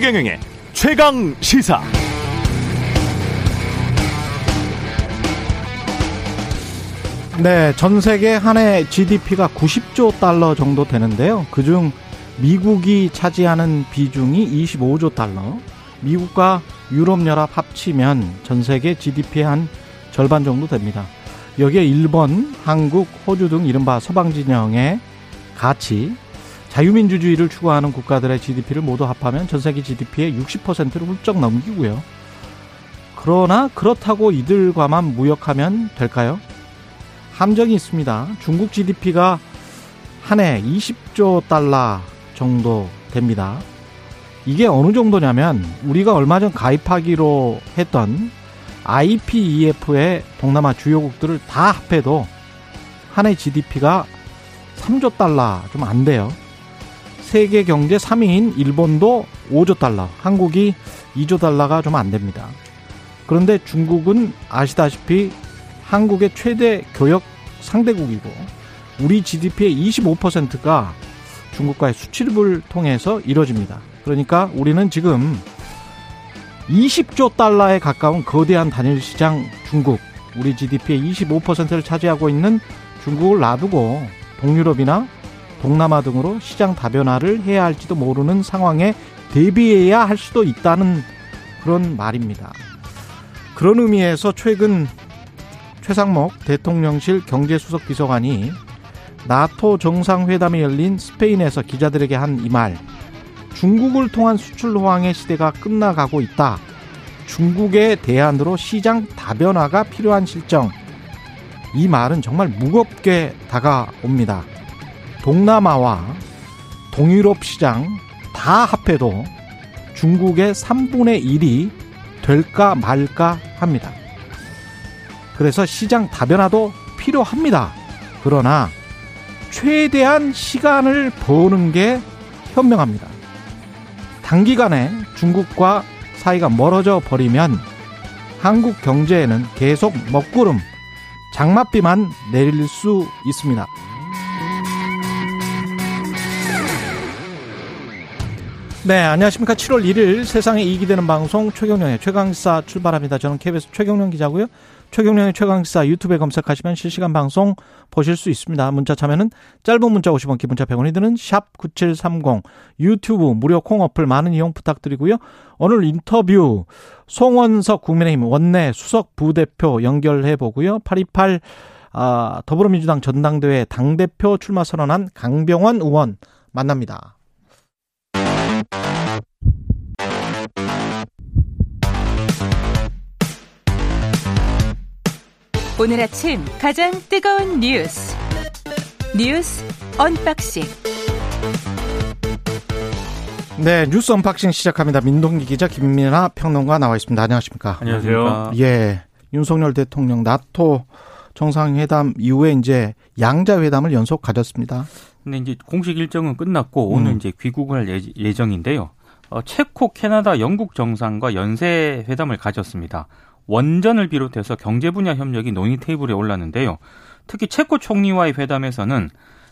최경영의 최강시사. 네, 전 세계 한 해 GDP가 90조 달러 정도 되는데요. 그중 미국이 차지하는 비중이 25조 달러. 미국과 유럽연합 합치면 전 세계 GDP의 한 절반 정도 됩니다. 여기에 일본, 한국, 호주 등 이른바 서방진영의 가치, 자유민주주의를 추구하는 국가들의 GDP를 모두 합하면 전 세계 GDP의 60%를 훌쩍 넘기고요. 그러나 그렇다고 이들과만 무역하면 될까요? 함정이 있습니다. 중국 GDP가 한 해 20조 달러 정도 됩니다. 이게 어느 정도냐면 우리가 얼마 전 가입하기로 했던 IPEF의 동남아 주요국들을 다 합해도 한 해 GDP가 3조 달러 좀 안 돼요. 세계 경제 3위인 일본도 5조 달러, 한국이 2조 달러가 좀 안 됩니다. 그런데 중국은 아시다시피 한국의 최대 교역 상대국이고 우리 GDP의 25%가 중국과의 수출을 통해서 이뤄집니다. 그러니까 우리는 지금 20조 달러에 가까운 거대한 단일시장 중국, 우리 GDP의 25%를 차지하고 있는 중국을 놔두고 동유럽이나 동남아 등으로 시장 다변화를 해야 할지도 모르는 상황에 대비해야 할 수도 있다는 그런 말입니다. 그런 의미에서 최근 최상목 대통령실 경제수석비서관이 나토 정상회담이 열린 스페인에서 기자들에게 한 이 말, 중국을 통한 수출 호황의 시대가 끝나가고 있다. 중국의 대안으로 시장 다변화가 필요한 실정. 이 말은 정말 무겁게 다가옵니다. 동남아와 동유럽 시장 다 합해도 중국의 3분의 1이 될까 말까 합니다. 그래서 시장 다변화도 필요합니다. 그러나 최대한 시간을 버는 게 현명합니다. 단기간에 중국과 사이가 멀어져 버리면 한국 경제에는 계속 먹구름, 장맛비만 내릴 수 있습니다. 네, 안녕하십니까. 7월 1일 세상에 이익이 되는 방송 최경영의 최강시사 출발합니다. 저는 KBS 최경영 기자고요. 최경영의 최강시사 유튜브에 검색하시면 실시간 방송 보실 수 있습니다. 문자 참여는 짧은 문자 50원, 긴 문자 100원이 드는 샵9730, 유튜브 무료 콩 어플 많은 이용 부탁드리고요. 오늘 인터뷰 송원석 국민의힘 원내 수석 부대표 연결해보고요. 828 더불어민주당 전당대회 당대표 출마 선언한 강병원 의원 만납니다. 오늘 아침 가장 뜨거운 뉴스 언박싱. 네, 뉴스 언박싱 시작합니다. 민동기 기자, 김민아 평론가 나와 있습니다. 안녕하십니까? 안녕하세요. 예, 윤석열 대통령 나토 정상회담 이후에 이제 양자회담을 연속 가졌습니다. 근데 이제 공식 일정은 끝났고 오늘 이제 귀국을 할 예정인데요. 체코, 캐나다, 영국 정상과 연쇄 회담을 가졌습니다. 원전을 비롯해서 경제 분야 협력이 논의 테이블에 올랐는데요. 특히 체코 총리와의 회담에서는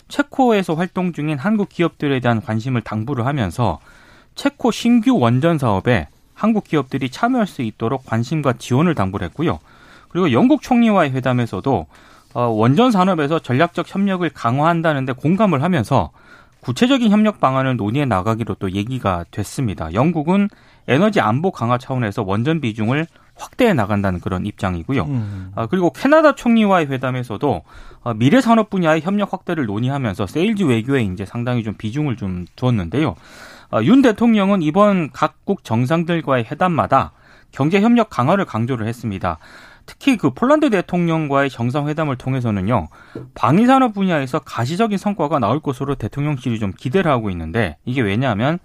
체코에서 활동 중인 한국 기업들에 대한 관심을 당부를 하면서 체코 신규 원전 사업에 한국 기업들이 참여할 수 있도록 관심과 지원을 당부를 했고요. 그리고 영국 총리와의 회담에서도 원전 산업에서 전략적 협력을 강화한다는 데 공감을 하면서 구체적인 협력 방안을 논의해 나가기로 또 얘기가 됐습니다. 영국은 에너지 안보 강화 차원에서 원전 비중을 확대해 나간다는 그런 입장이고요. 그리고 캐나다 총리와의 회담에서도 미래 산업 분야의 협력 확대를 논의하면서 세일즈 외교에 이제 상당히 좀 비중을 좀 두었는데요. 윤 대통령은 이번 각국 정상들과의 회담마다 경제 협력 강화를 강조를 했습니다. 특히 그 폴란드 대통령과의 정상회담을 통해서는요, 방위산업 분야에서 가시적인 성과가 나올 것으로 대통령실이 좀 기대를 하고 있는데, 이게 왜냐하면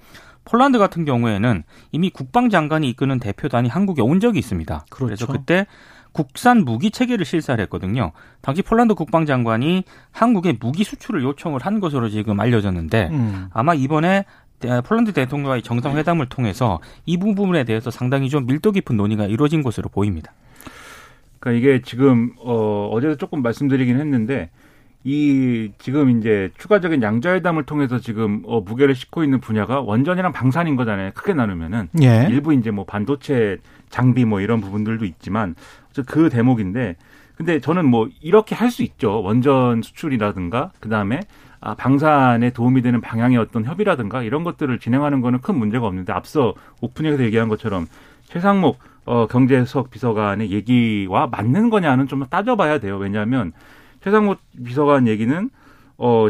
폴란드 같은 경우에는 이미 국방장관이 이끄는 대표단이 한국에 온 적이 있습니다. 그렇죠. 그래서 그때 국산 무기 체계를 실사를 했거든요. 당시 폴란드 국방장관이 한국에 무기 수출을 요청을 한 것으로 지금 알려졌는데 아마 이번에 폴란드 대통령과의 정상회담을 통해서 이 부분에 대해서 상당히 좀 밀도 깊은 논의가 이루어진 것으로 보입니다. 그러니까 이게 지금 어제도 조금 말씀드리긴 했는데 이 지금 이제 추가적인 양자회담을 통해서 지금 무게를 싣고 있는 분야가 원전이랑 방산인 거잖아요. 크게 나누면은 예. 일부 이제 뭐 반도체 장비 뭐 이런 부분들도 있지만 그 대목인데, 근데 저는 뭐 이렇게 할 수 있죠. 원전 수출이라든가 그 다음에 방산에 도움이 되는 방향의 어떤 협의라든가 이런 것들을 진행하는 거는 큰 문제가 없는데, 앞서 오프닝에서 얘기한 것처럼 최상목 경제수석 비서관의 얘기와 맞는 거냐는 좀 따져봐야 돼요. 왜냐하면 최상목 비서관 얘기는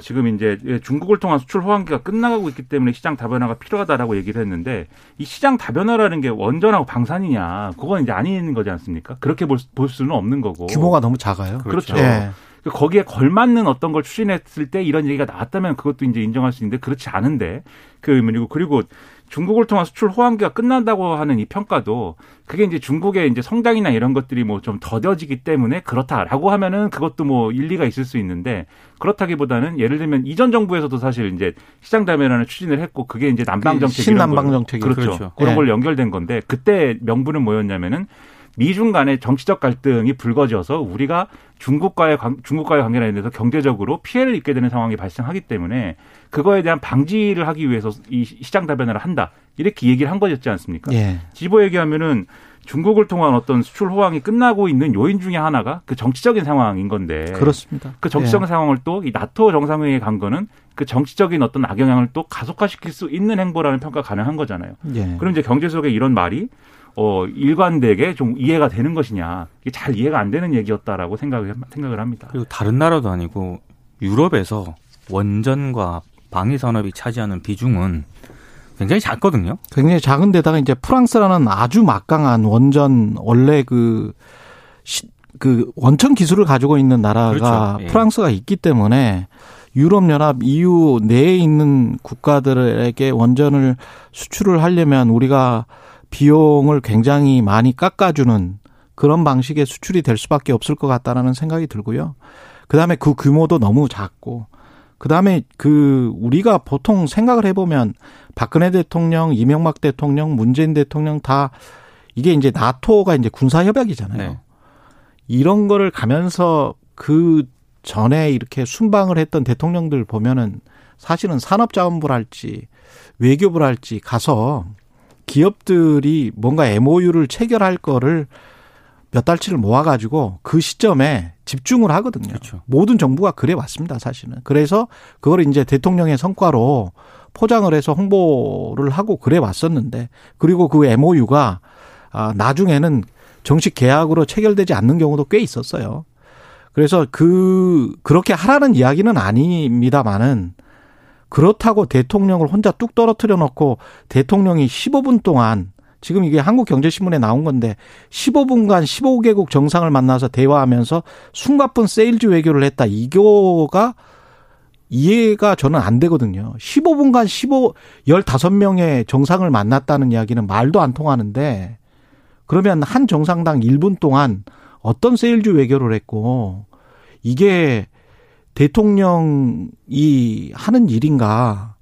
지금 이제 중국을 통한 수출 호황기가 끝나가고 있기 때문에 시장 다변화가 필요하다라고 얘기를 했는데, 이 시장 다변화라는 게 원전하고 방산이냐, 그건 이제 아닌 거지 않습니까? 그렇게 볼 수는 없는 거고. 규모가 너무 작아요. 그렇죠. 네. 거기에 걸맞는 어떤 걸 추진했을 때 이런 얘기가 나왔다면 그것도 이제 인정할 수 있는데, 그렇지 않은데 그 의문이고, 그리고 중국을 통한 수출 호황기가 끝난다고 하는 이 평가도 그게 이제 중국의 이제 성장이나 이런 것들이 뭐 좀 더뎌지기 때문에 그렇다라고 하면은 그것도 뭐 일리가 있을 수 있는데, 그렇다기보다는 예를 들면 이전 정부에서도 사실 이제 시장 다변화를 추진을 했고 그게 이제 남방 정책 신남방 정책 그렇죠. 그런 네. 걸로 연결된 건데, 그때 명분은 뭐였냐면은 미중 간의 정치적 갈등이 불거져서 우리가 중국과의 관계에 대해서 경제적으로 피해를 입게 되는 상황이 발생하기 때문에 그거에 대한 방지를 하기 위해서 이 시장 다변화를 한다, 이렇게 얘기를 한 거였지 않습니까? 예. 집어 얘기하면은 중국을 통한 어떤 수출 호황이 끝나고 있는 요인 중에 하나가 그 정치적인 상황인 건데. 그렇습니다. 그 정치적인 예. 상황을 또 이 나토 정상회의에 간 거는 그 정치적인 어떤 악영향을 또 가속화시킬 수 있는 행보라는 평가가 가능한 거잖아요. 예. 그럼 이제 경제 속에 이런 말이 일관되게 좀 이해가 되는 것이냐, 이게 잘 이해가 안 되는 얘기였다라고 생각을 합니다. 그리고 다른 나라도 아니고 유럽에서 원전과 방위산업이 차지하는 비중은 굉장히 작거든요. 굉장히 작은 데다가 이제 프랑스라는 아주 막강한 원전, 원래 그 원천 기술을 가지고 있는 나라가 그렇죠. 프랑스가 있기 때문에 유럽연합 EU 내에 있는 국가들에게 원전을 수출을 하려면 우리가 비용을 굉장히 많이 깎아주는 그런 방식의 수출이 될 수밖에 없을 것 같다라는 생각이 들고요. 그다음에 그 규모도 너무 작고, 그다음에 우리가 보통 생각을 해보면 박근혜 대통령, 이명박 대통령, 문재인 대통령 다 이게 이제 나토가 이제 군사협약이잖아요. 네. 이런 거를 가면서 그 전에 이렇게 순방을 했던 대통령들 보면은 사실은 산업자원부를 할지 외교부를 할지 가서 기업들이 뭔가 MOU를 체결할 거를 몇 달치를 모아가지고 그 시점에 집중을 하거든요. 그렇죠. 모든 정부가 그래 왔습니다, 사실은. 그래서 그걸 이제 대통령의 성과로 포장을 해서 홍보를 하고 그래 왔었는데, 그리고 그 MOU가 나중에는 정식 계약으로 체결되지 않는 경우도 꽤 있었어요. 그래서 그렇게 하라는 이야기는 아닙니다만은, 그렇다고 대통령을 혼자 뚝 떨어뜨려 놓고 대통령이 15분 동안, 지금 이게 한국경제신문에 나온 건데, 15분간 15개국 정상을 만나서 대화하면서 숨가쁜 세일즈 외교를 했다, 이거가 이해가 저는 안 되거든요. 15분간 15명의 정상을 만났다는 이야기는 말도 안 통하는데, 그러면 한 정상당 1분 동안 어떤 세일즈 외교를 했고 이게 대통령이 하는 일인가?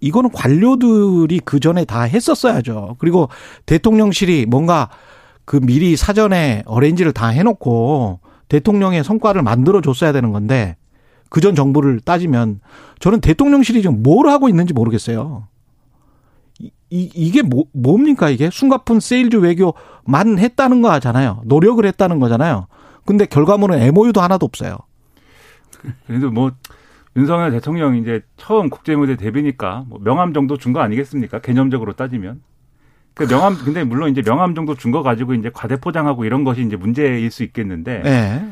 이거는 관료들이 그 전에 다 했었어야죠. 그리고 대통령실이 뭔가 그 미리 사전에 어레인지를 다 해놓고 대통령의 성과를 만들어줬어야 되는 건데, 그 전 정부를 따지면 저는 대통령실이 지금 뭘 하고 있는지 모르겠어요. 이게 뭡니까 이게? 숨가쁜 세일즈 외교만 했다는 거잖아요. 노력을 했다는 거잖아요. 근데 결과물은 MOU도 하나도 없어요. 그래도 뭐 윤석열 대통령 이제 처음 국제무대 데뷔니까 뭐 명함 정도 준 거 아니겠습니까? 개념적으로 따지면. 그 명함, 근데 물론 이제 명함 정도 준 거 가지고 이제 과대포장하고 이런 것이 이제 문제일 수 있겠는데. 네.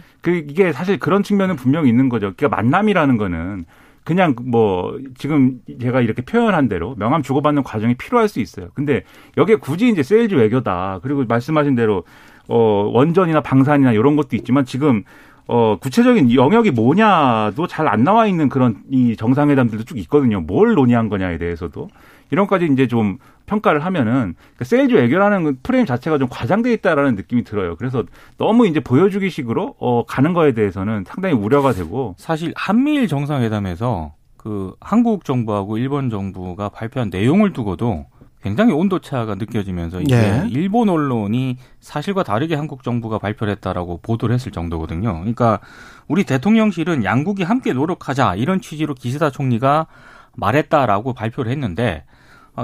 이게 사실 그런 측면은 분명히 있는 거죠. 그러니까 만남이라는 거는 그냥 뭐 지금 제가 이렇게 표현한 대로 명함 주고받는 과정이 필요할 수 있어요. 근데 여기에 굳이 이제 세일즈 외교다, 그리고 말씀하신 대로 원전이나 방산이나 이런 것도 있지만 지금 구체적인 영역이 뭐냐도 잘 안 나와 있는 그런 이 정상회담들도 쭉 있거든요. 뭘 논의한 거냐에 대해서도. 이런까지 이제 좀 평가를 하면은, 그러니까 세일즈 외교라는 프레임 자체가 좀 과장돼 있다라는 느낌이 들어요. 그래서 너무 이제 보여주기식으로 가는 거에 대해서는 상당히 우려가 되고. 사실 한미일 정상회담에서 그 한국 정부하고 일본 정부가 발표한 내용을 두고도 굉장히 온도차가 느껴지면서 이제 예. 일본 언론이 사실과 다르게 한국 정부가 발표를 했다라고 보도를 했을 정도거든요. 그러니까 우리 대통령실은 양국이 함께 노력하자 이런 취지로 기시다 총리가 말했다라고 발표를 했는데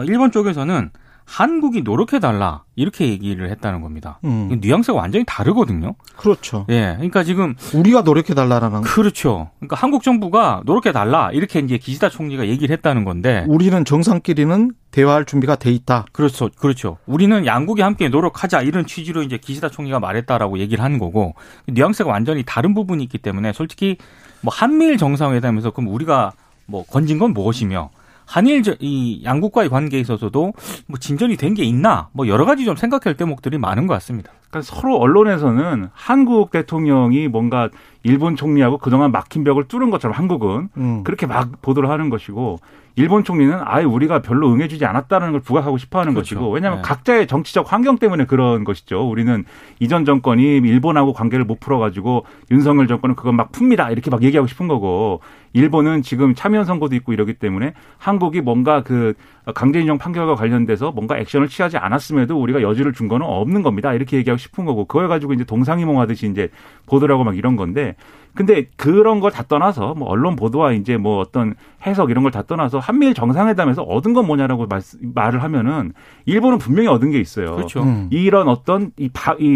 일본 쪽에서는 한국이 노력해달라 이렇게 얘기를 했다는 겁니다. 뉘앙스가 완전히 다르거든요. 그렇죠. 예, 그러니까 지금 우리가 노력해달라라는 그렇죠. 그러니까 한국 정부가 노력해달라 이렇게 이제 기시다 총리가 얘기를 했다는 건데 우리는 정상끼리는 대화할 준비가 돼 있다. 그렇죠, 그렇죠. 우리는 양국이 함께 노력하자 이런 취지로 이제 기시다 총리가 말했다라고 얘기를 한 거고 뉘앙스가 완전히 다른 부분이 있기 때문에 솔직히 뭐 한미일 정상회담에서 그럼 우리가 뭐 건진 건 무엇이며. 한일 이 양국과의 관계에 있어서도 뭐 진전이 된 게 있나 뭐 여러 가지 좀 생각할 대목들이 많은 것 같습니다. 그러니까 서로 언론에서는 한국 대통령이 뭔가 일본 총리하고 그동안 막힌 벽을 뚫은 것처럼 한국은 그렇게 막 보도를 하는 것이고 일본 총리는 아예 우리가 별로 응해주지 않았다는 걸 부각하고 싶어하는 그렇죠. 것이고 왜냐하면 네. 각자의 정치적 환경 때문에 그런 것이죠. 우리는 이전 정권이 일본하고 관계를 못 풀어가지고 윤석열 정권은 그건 막 풉니다 이렇게 막 얘기하고 싶은 거고 일본은 지금 참여 선거도 있고 이러기 때문에 한국이 뭔가 그 강제징용 판결과 관련돼서 뭔가 액션을 취하지 않았음에도 우리가 여지를 준 거는 없는 겁니다. 이렇게 얘기하고 싶은 거고 그걸 가지고 이제 동상이몽하듯이 이제 보도라고 막 이런 건데 근데 그런 걸 다 떠나서 뭐 언론 보도와 이제 뭐 어떤 해석 이런 걸 다 떠나서 한미일 정상회담에서 얻은 건 뭐냐라고 말을 하면은 일본은 분명히 얻은 게 있어요. 그렇죠. 이런 어떤 이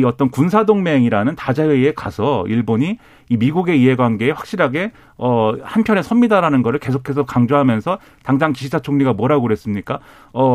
어떤 군사 동맹이라는 다자회의에 가서 일본이 이 미국의 이해관계에 확실하게 한편에 섭니다라는 거를 계속해서 강조하면서 당장 기시다 총리가 뭐라고 그랬습니까?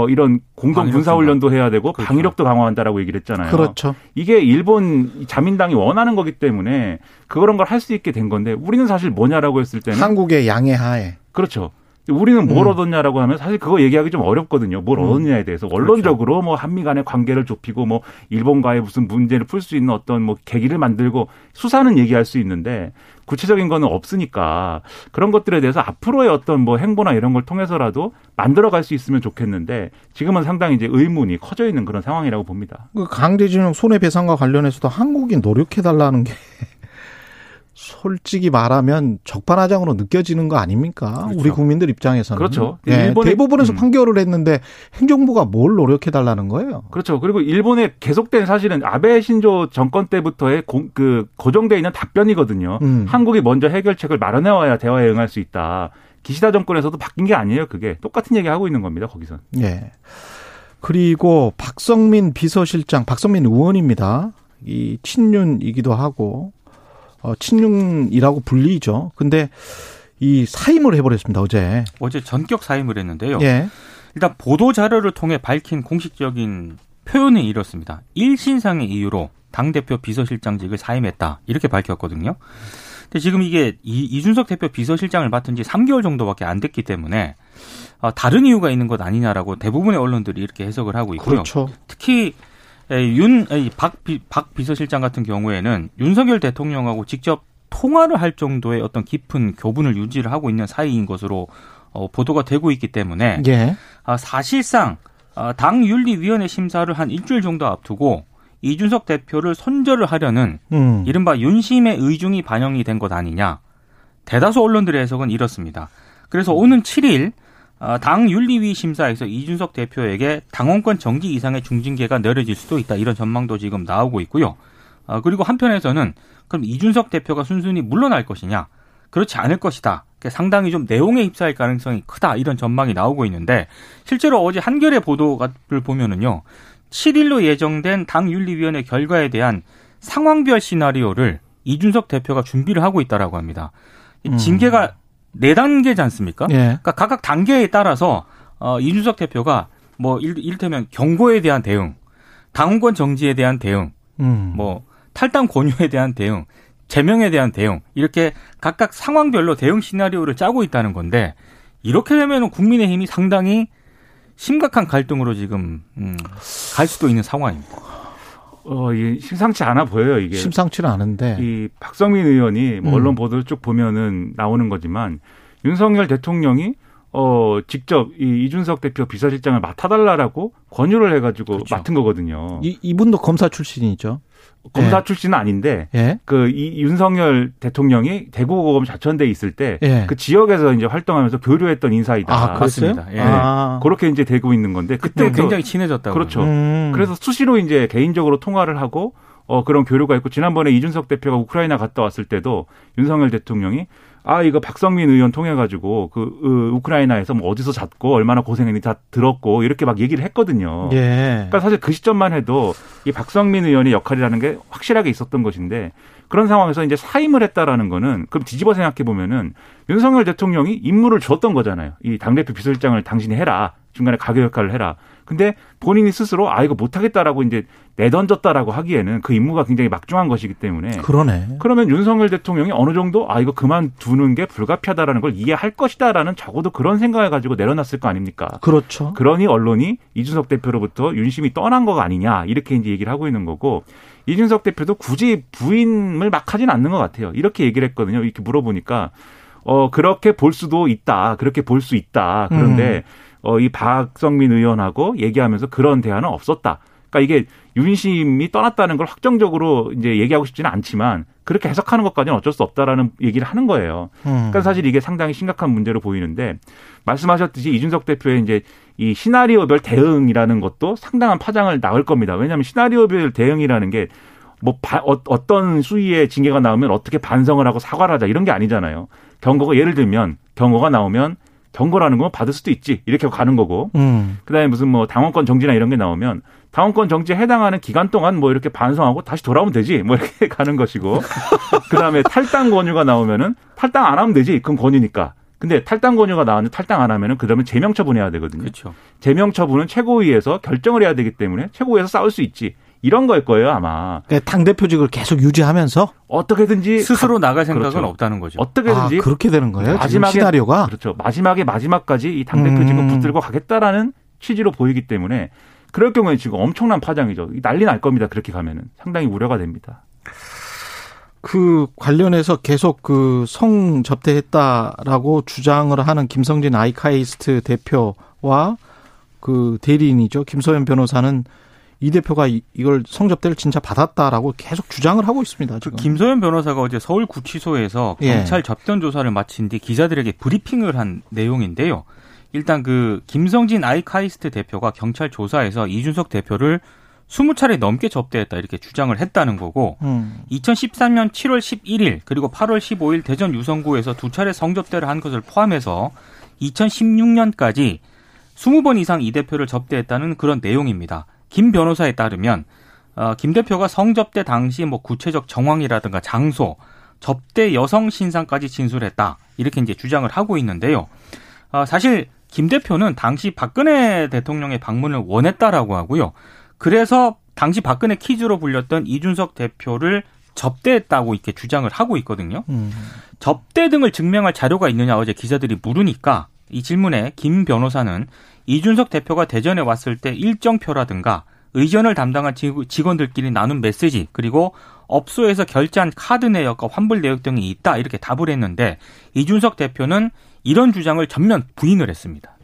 이런 공동 군사훈련도 해야 되고 그렇죠. 방위력도 강화한다라고 얘기를 했잖아요. 그렇죠. 이게 일본 자민당이 원하는 거기 때문에 그런 걸 할 수 있게 된 건데 우리는 사실 뭐냐라고 했을 때는 한국의 양해하에. 그렇죠. 우리는 뭘 얻었냐라고 하면 사실 그거 얘기하기 좀 어렵거든요. 뭘 얻었냐에 대해서. 원론적으로 그렇죠. 뭐 한미 간의 관계를 좁히고 뭐 일본과의 무슨 문제를 풀 수 있는 어떤 뭐 계기를 만들고 수사는 얘기할 수 있는데 구체적인 거는 없으니까 그런 것들에 대해서 앞으로의 어떤 뭐 행보나 이런 걸 통해서라도 만들어갈 수 있으면 좋겠는데 지금은 상당히 이제 의문이 커져 있는 그런 상황이라고 봅니다. 그 강제징용 손해배상과 관련해서도 한국이 노력해달라는 게. 솔직히 말하면 적반하장으로 느껴지는 거 아닙니까? 그렇죠. 우리 국민들 입장에서는. 그렇죠. 네, 대법원에서 판결을 했는데 행정부가 뭘 노력해달라는 거예요. 그렇죠. 그리고 일본의 계속된 사실은 아베 신조 정권 때부터의 고정되어 있는 답변이거든요. 한국이 먼저 해결책을 마련해와야 대화에 응할 수 있다. 기시다 정권에서도 바뀐 게 아니에요. 그게 똑같은 얘기하고 있는 겁니다. 거기서는. 네. 그리고 박성민 비서실장, 박성민 의원입니다. 이 친윤이기도 하고. 친윤이라고 불리죠. 근데 이 사임을 해버렸습니다. 어제 전격 사임을 했는데요. 예. 일단 보도 자료를 통해 밝힌 공식적인 표현은 이렇습니다. 일신상의 이유로 당대표 비서실장직을 사임했다 이렇게 밝혔거든요. 근데 지금 이게 이준석 대표 비서실장을 맡은 지 3개월 정도밖에 안 됐기 때문에 다른 이유가 있는 것 아니냐라고 대부분의 언론들이 이렇게 해석을 하고 있고요. 그렇죠. 특히 박 비서실장 같은 경우에는 윤석열 대통령하고 직접 통화를 할 정도의 어떤 깊은 교분을 유지를 하고 있는 사이인 것으로 보도가 되고 있기 때문에 예. 사실상 당 윤리위원회 심사를 한 일주일 정도 앞두고 이준석 대표를 손절을 하려는 이른바 윤심의 의중이 반영이 된 것 아니냐. 대다수 언론들의 해석은 이렇습니다. 그래서 오는 7일 당 윤리위 심사에서 이준석 대표에게 당원권 정지 이상의 중징계가 내려질 수도 있다. 이런 전망도 지금 나오고 있고요. 그리고 한편에서는 그럼 이준석 대표가 순순히 물러날 것이냐. 그렇지 않을 것이다. 상당히 좀 내용에 휩싸일 가능성이 크다. 이런 전망이 나오고 있는데 실제로 어제 한겨레 보도를 보면은요. 7일로 예정된 당 윤리위원회 결과에 대한 상황별 시나리오를 이준석 대표가 준비를 하고 있다라고 합니다. 징계가 4단계지 않습니까? 예. 그러니까 각각 단계에 따라서 이준석 대표가 뭐 이를테면 경고에 대한 대응, 당원권 정지에 대한 대응, 뭐 탈당 권유에 대한 대응, 제명에 대한 대응 이렇게 각각 상황별로 대응 시나리오를 짜고 있다는 건데 이렇게 되면 국민의힘이 상당히 심각한 갈등으로 지금 갈 수도 있는 상황입니다. 이 심상치 않아 보여요, 이게. 심상치는 않은데. 이 박성민 의원이 뭐 언론 보도를 쭉 보면은 나오는 거지만 윤석열 대통령이 직접 이 이준석 대표 비서실장을 맡아달라라고 권유를 해가지고 그렇죠. 맡은 거거든요. 이분도 검사 출신이죠. 검사 예. 출신은 아닌데 예. 그 이 윤석열 대통령이 대구고검 자천대에 있을 때 그 지역에서 이제 활동하면서 교류했던 인사이다. 아, 맞습니다. 예. 아. 그렇게 이제 되고 있는 건데 그때 굉장히 친해졌다고. 그렇죠. 그래서 수시로 이제 개인적으로 통화를 하고 그런 교류가 있고 지난번에 이준석 대표가 우크라이나 갔다 왔을 때도 윤석열 대통령이 이거 박성민 의원 통해가지고 그 우크라이나에서 뭐 어디서 잤고 얼마나 고생했는지 다 들었고 이렇게 막 얘기를 했거든요. 예. 그러니까 사실 그 시점만 해도 이 박성민 의원의 역할이라는 게 확실하게 있었던 것인데 그런 상황에서 이제 사임을 했다라는 거는 그럼 뒤집어 생각해 보면은 윤석열 대통령이 임무를 줬던 거잖아요. 이 당대표 비서실장을 당신이 해라. 중간에 가교 역할을 해라. 근데 본인이 스스로 이거 못하겠다라고 이제 내던졌다라고 하기에는 그 임무가 굉장히 막중한 것이기 때문에. 그러네. 그러면 윤석열 대통령이 어느 정도 이거 그만두는 게 불가피하다라는 걸 이해할 것이다라는 적어도 그런 생각을 가지고 내려놨을 거 아닙니까? 그렇죠. 그러니 언론이 이준석 대표로부터 윤심이 떠난 거 아니냐 이렇게 이제 얘기를 하고 있는 거고 이준석 대표도 굳이 부인을 막 하진 않는 것 같아요. 이렇게 얘기를 했거든요. 이렇게 물어보니까 그렇게 볼 수도 있다. 그렇게 볼 수 있다. 그런데 이 박성민 의원하고 얘기하면서 그런 대화는 없었다. 그러니까 이게 윤심이 떠났다는 걸 확정적으로 이제 얘기하고 싶지는 않지만 그렇게 해석하는 것까지는 어쩔 수 없다라는 얘기를 하는 거예요. 그러니까 사실 이게 상당히 심각한 문제로 보이는데 말씀하셨듯이 이준석 대표의 이제 이 시나리오별 대응이라는 것도 상당한 파장을 낳을 겁니다. 왜냐하면 시나리오별 대응이라는 게 뭐 어떤 수위의 징계가 나오면 어떻게 반성을 하고 사과를 하자 이런 게 아니잖아요. 예를 들면 경고가 나오면 경고라는 건 받을 수도 있지 이렇게 가는 거고 그다음에 무슨 뭐 당원권 정지나 이런 게 나오면 당원권 정지에 해당하는 기간 동안 뭐 이렇게 반성하고 다시 돌아오면 되지 뭐 이렇게 가는 것이고 그다음에 탈당 권유가 나오면은 탈당 안 하면 되지 그건 권유니까 근데 탈당 권유가 나왔는데 탈당 안 하면은 그다음에 제명 처분해야 되거든요. 그렇죠. 제명 처분은 최고위에서 결정을 해야 되기 때문에 최고위에서 싸울 수 있지. 이런 걸 거예요 아마. 그러니까 당대표직을 계속 유지하면서 어떻게든지 스스로 나갈 생각은 그렇죠. 없다는 거죠. 어떻게든지 그렇게 되는 거예요. 마지막 시나리오가 그렇죠. 마지막까지 이 당대표직을 붙들고 가겠다라는 취지로 보이기 때문에 그럴 경우에 지금 엄청난 파장이죠. 난리 날 겁니다. 그렇게 가면은 상당히 우려가 됩니다. 그 관련해서 계속 그 성접대했다라고 주장을 하는 김성진 아이카이스트 대표와 그 대리인이죠 김소연 변호사는. 이 대표가 이걸 성접대를 진짜 받았다라고 계속 주장을 하고 있습니다. 지금. 김소연 변호사가 어제 서울구치소에서 경찰 접견 조사를 마친 뒤 기자들에게 브리핑을 한 내용인데요. 일단 그 김성진 아이카이스트 대표가 경찰 조사에서 이준석 대표를 20차례 넘게 접대했다 이렇게 주장을 했다는 거고 2013년 7월 11일 그리고 8월 15일 대전 유성구에서 2차례 성접대를 한 것을 포함해서 2016년까지 20번 이상 이 대표를 접대했다는 그런 내용입니다. 김 변호사에 따르면 김 대표가 성접대 당시 뭐 구체적 정황이라든가 장소, 접대 여성 신상까지 진술했다 이렇게 이제 주장을 하고 있는데요. 사실 김 대표는 당시 박근혜 대통령의 방문을 원했다라고 하고요. 그래서 당시 박근혜 키즈로 불렸던 이준석 대표를 접대했다고 이렇게 주장을 하고 있거든요. 접대 등을 증명할 자료가 있느냐 어제 기자들이 물으니까 이 질문에 김 변호사는 이준석 대표가 대전에 왔을 때 일정표라든가 의전을 담당한 직원들끼리 나눈 메시지 그리고 업소에서 결제한 카드 내역과 환불 내역 등이 있다 이렇게 답을 했는데 이준석 대표는 이런 주장을 전면 부인을 했습니다.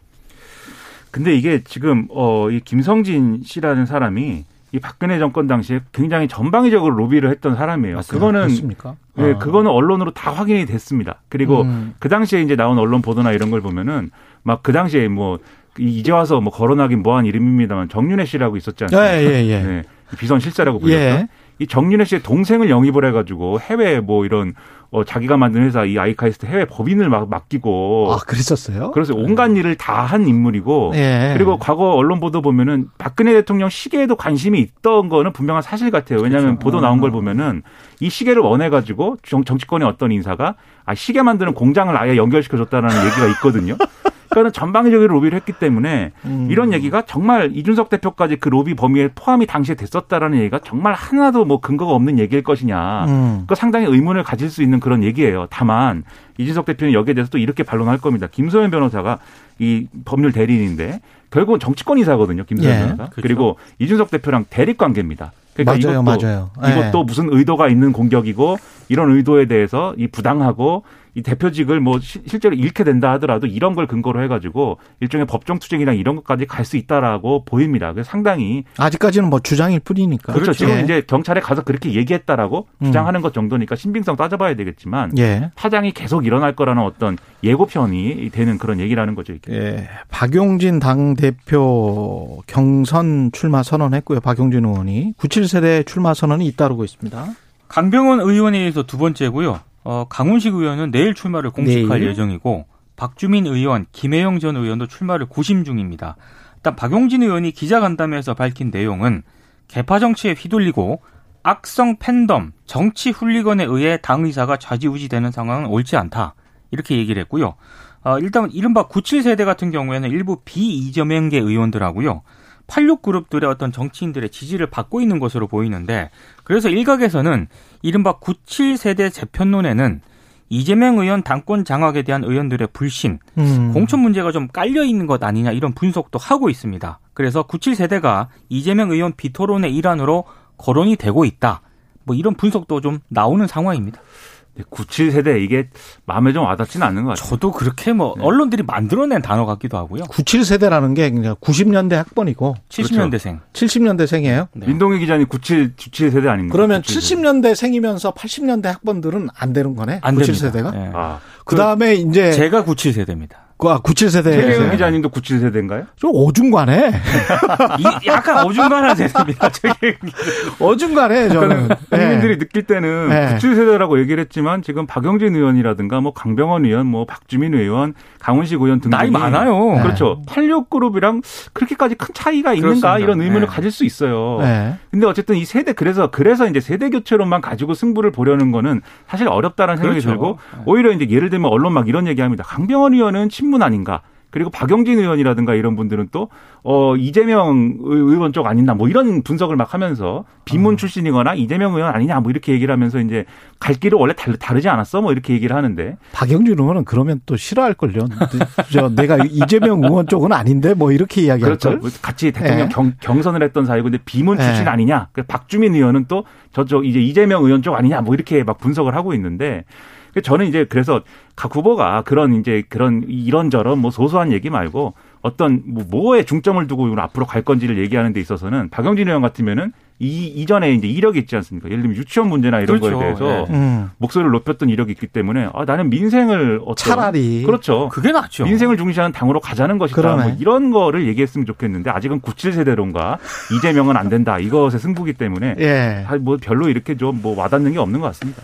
근데 이게 지금 이 김성진 씨라는 사람이 이 박근혜 정권 당시에 굉장히 전방위적으로 로비를 했던 사람이에요. 그렇습니까? 예, 그거는 언론으로 다 확인이 됐습니다. 그리고 그 당시에 이제 나온 언론 보도나 이런 걸 보면은 막 그 당시에 뭐 이제 와서 뭐 거론하긴 뭐한 이름입니다만 정윤혜 씨라고 있었지 않습니까? 예. 네, 비선 실세라고 불렸죠. 예. 이 정윤혜 씨의 동생을 영입을 해가지고 해외 뭐 이런 자기가 만든 회사 이 아이카이스트 해외 법인을 막 맡기고 그랬었어요? 그래서 온갖 일을 다 한 인물이고 예. 그리고 과거 언론 보도 보면은 박근혜 대통령 시계에도 관심이 있던 거는 분명한 사실 같아요. 왜냐하면 보도 나온 걸 보면은 이 시계를 원해가지고 정치권의 어떤 인사가 시계 만드는 공장을 아예 연결시켜줬다는 얘기가 있거든요. 그러니까 전방위적인 로비를 했기 때문에 이런 얘기가 정말 이준석 대표까지 그 로비 범위에 포함이 당시에 됐었다라는 얘기가 정말 하나도 뭐 근거가 없는 얘기일 것이냐. 그 상당히 의문을 가질 수 있는 그런 얘기예요. 다만 이준석 대표는 여기에 대해서 또 이렇게 반론할 겁니다. 김소연 변호사가 이 법률 대리인인데 결국은 정치권 인사거든요. 김소연 변호사가. 그렇죠. 그리고 이준석 대표랑 대립 관계입니다. 그러니까 맞아요. 이것도 무슨 의도가 있는 공격이고 이런 의도에 대해서 이 부당하고 이 대표직을 뭐 실제로 잃게 된다 하더라도 이런 걸 근거로 해가지고 일종의 법정 투쟁이랑 이런 것까지 갈 수 있다라고 보입니다. 그래서 상당히 아직까지는 뭐 주장일 뿐이니까 그렇죠. 지금 예. 이제 경찰에 가서 그렇게 얘기했다라고 주장하는 것 정도니까 신빙성 따져봐야 되겠지만 예. 파장이 계속 일어날 거라는 어떤 예고편이 되는 그런 얘기라는 거죠. 이게. 예. 박용진 당 대표 경선 출마 선언했고요. 박용진 의원이 97세대 출마 선언이 잇따르고 있습니다. 강병원 의원에서 두 번째고요. 강훈식 의원은 내일 출마를 공식할 예정이고 박주민 의원, 김혜영 전 의원도 출마를 고심 중입니다. 일단 박용진 의원이 기자간담회에서 밝힌 내용은 개파 정치에 휘둘리고 악성 팬덤, 정치 훌리건에 의해 당 의사가 좌지우지되는 상황은 옳지 않다. 이렇게 얘기를 했고요. 일단 이른바 97세대 같은 경우에는 일부 비이재명계 의원들하고요. 86그룹들의 어떤 정치인들의 지지를 받고 있는 것으로 보이는데 그래서 일각에서는 이른바 97세대 재편론에는 이재명 의원 당권 장악에 대한 의원들의 불신, 공천 문제가 좀 깔려 있는 것 아니냐 이런 분석도 하고 있습니다. 그래서 97세대가 이재명 의원 비토론의 일환으로 거론이 되고 있다. 뭐 이런 분석도 좀 나오는 상황입니다. 97세대 이게 마음에 좀 와닿지는 않는 것 같아요. 저도 그렇게 뭐 언론들이 만들어낸 단어 같기도 하고요. 97세대라는 게 그냥 90년대 학번이고 70년대생. 그렇죠. 70년대생이에요. 네. 민동기 기자님 97세대 아닙니까? 그러면 97세대. 70년대생이면서 80년대 학번들은 안 되는 거네. 안 97세대가? 네. 아, 그다음에 이제 제가 97세대입니다. 97세대. 최경영 기자님도 97세대인가요? 좀 어중간해. 약간 어중간한 세대입니다. 어중간해, 저는. 국민들이 네. 느낄 때는 네. 97세대라고 얘기를 했지만 지금 박영진 의원이라든가 뭐 강병원 의원, 뭐 박주민 의원, 강훈식 의원 등등. 나이 많아요. 네. 그렇죠. 86그룹이랑 그렇게까지 큰 차이가 있는가 그렇습니다. 이런 의문을 네. 가질 수 있어요. 네. 근데 어쨌든 이 세대, 그래서 이제 세대 교체론만 가지고 승부를 보려는 거는 사실 어렵다라는 생각이 그렇죠. 들고 오히려 이제 예를 들면 언론 막 이런 얘기 합니다. 강병원 의원은 친문 아닌가. 그리고 박용진 의원이라든가 이런 분들은 또 이재명 의원 쪽 아니냐 뭐 이런 분석을 막 하면서 비문 출신이거나 이재명 의원 아니냐 뭐 이렇게 얘기를 하면서 이제 갈 길을 원래 다르지 않았어 뭐 이렇게 얘기를 하는데 박용진 의원은 그러면 또 싫어할걸요. 내가 이재명 의원 쪽은 아닌데 뭐 이렇게 이야기할걸. 그렇죠. 같이 대통령 경선을 했던 사이고 근데 비문 출신 아니냐. 그래서 박주민 의원은 또 저쪽 이제 이재명 의원 쪽 아니냐 뭐 이렇게 막 분석을 하고 있는데 저는 이제 그래서 각 후보가 그런 이런저런 뭐 소소한 얘기 말고 어떤 뭐에 중점을 두고 앞으로 갈 건지를 얘기하는 데 있어서는 박영진 의원 같으면은 이전에 이제 이력이 있지 않습니까? 예를 들면 유치원 문제나 이런 그렇죠. 거에 대해서 목소리를 높였던 이력이 있기 때문에 나는 민생을 차라리 그렇죠. 그게 낫죠. 민생을 중시하는 당으로 가자는 것이다. 뭐 이런 거를 얘기했으면 좋겠는데 아직은 97세대론과 이재명은 안 된다. 이것의 승부기 때문에 예. 뭐 별로 이렇게 좀 뭐 와닿는 게 없는 것 같습니다.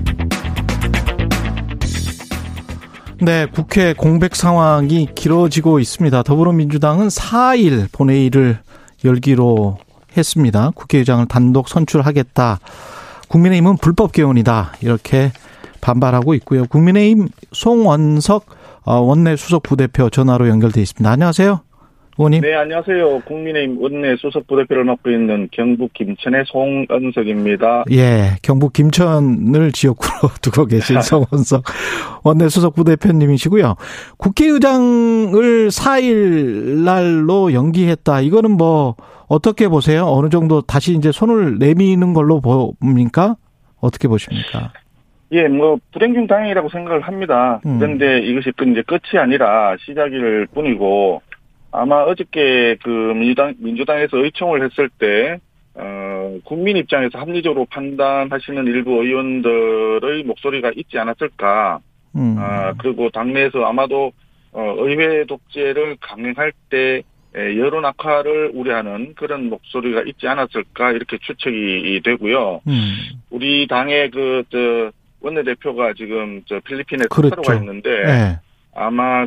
네, 국회 공백 상황이 길어지고 있습니다. 더불어민주당은 4일 본회의를 열기로 했습니다. 국회의장을 단독 선출하겠다. 국민의힘은 불법 개헌이다. 이렇게 반발하고 있고요. 국민의힘 송원석 원내 수석 부대표 전화로 연결돼 있습니다. 안녕하세요. 의원님. 네, 안녕하세요. 국민의힘 원내 수석 부대표를 맡고 있는 경북 김천의 송원석입니다. 예, 경북 김천을 지역구로 두고 계신 송원석 원내 수석 부대표님이시고요. 국회의장을 4일 날로 연기했다. 이거는 뭐 어떻게 보세요? 어느 정도 다시 이제 손을 내미는 걸로 봅니까? 어떻게 보십니까? 예, 불행중 당행이라고 생각을 합니다. 그런데 이것이 이제 끝이 아니라 시작일 뿐이고. 아마 어저께 민주당에서 의총을 했을 때 국민 입장에서 합리적으로 판단하시는 일부 의원들의 목소리가 있지 않았을까. 그리고 당내에서 아마도 의회 독재를 강행할 때 여론 악화를 우려하는 그런 목소리가 있지 않았을까 이렇게 추측이 되고요. 우리 당의 원내대표가 지금 필리핀에 특파로 가 있는데 네. 아마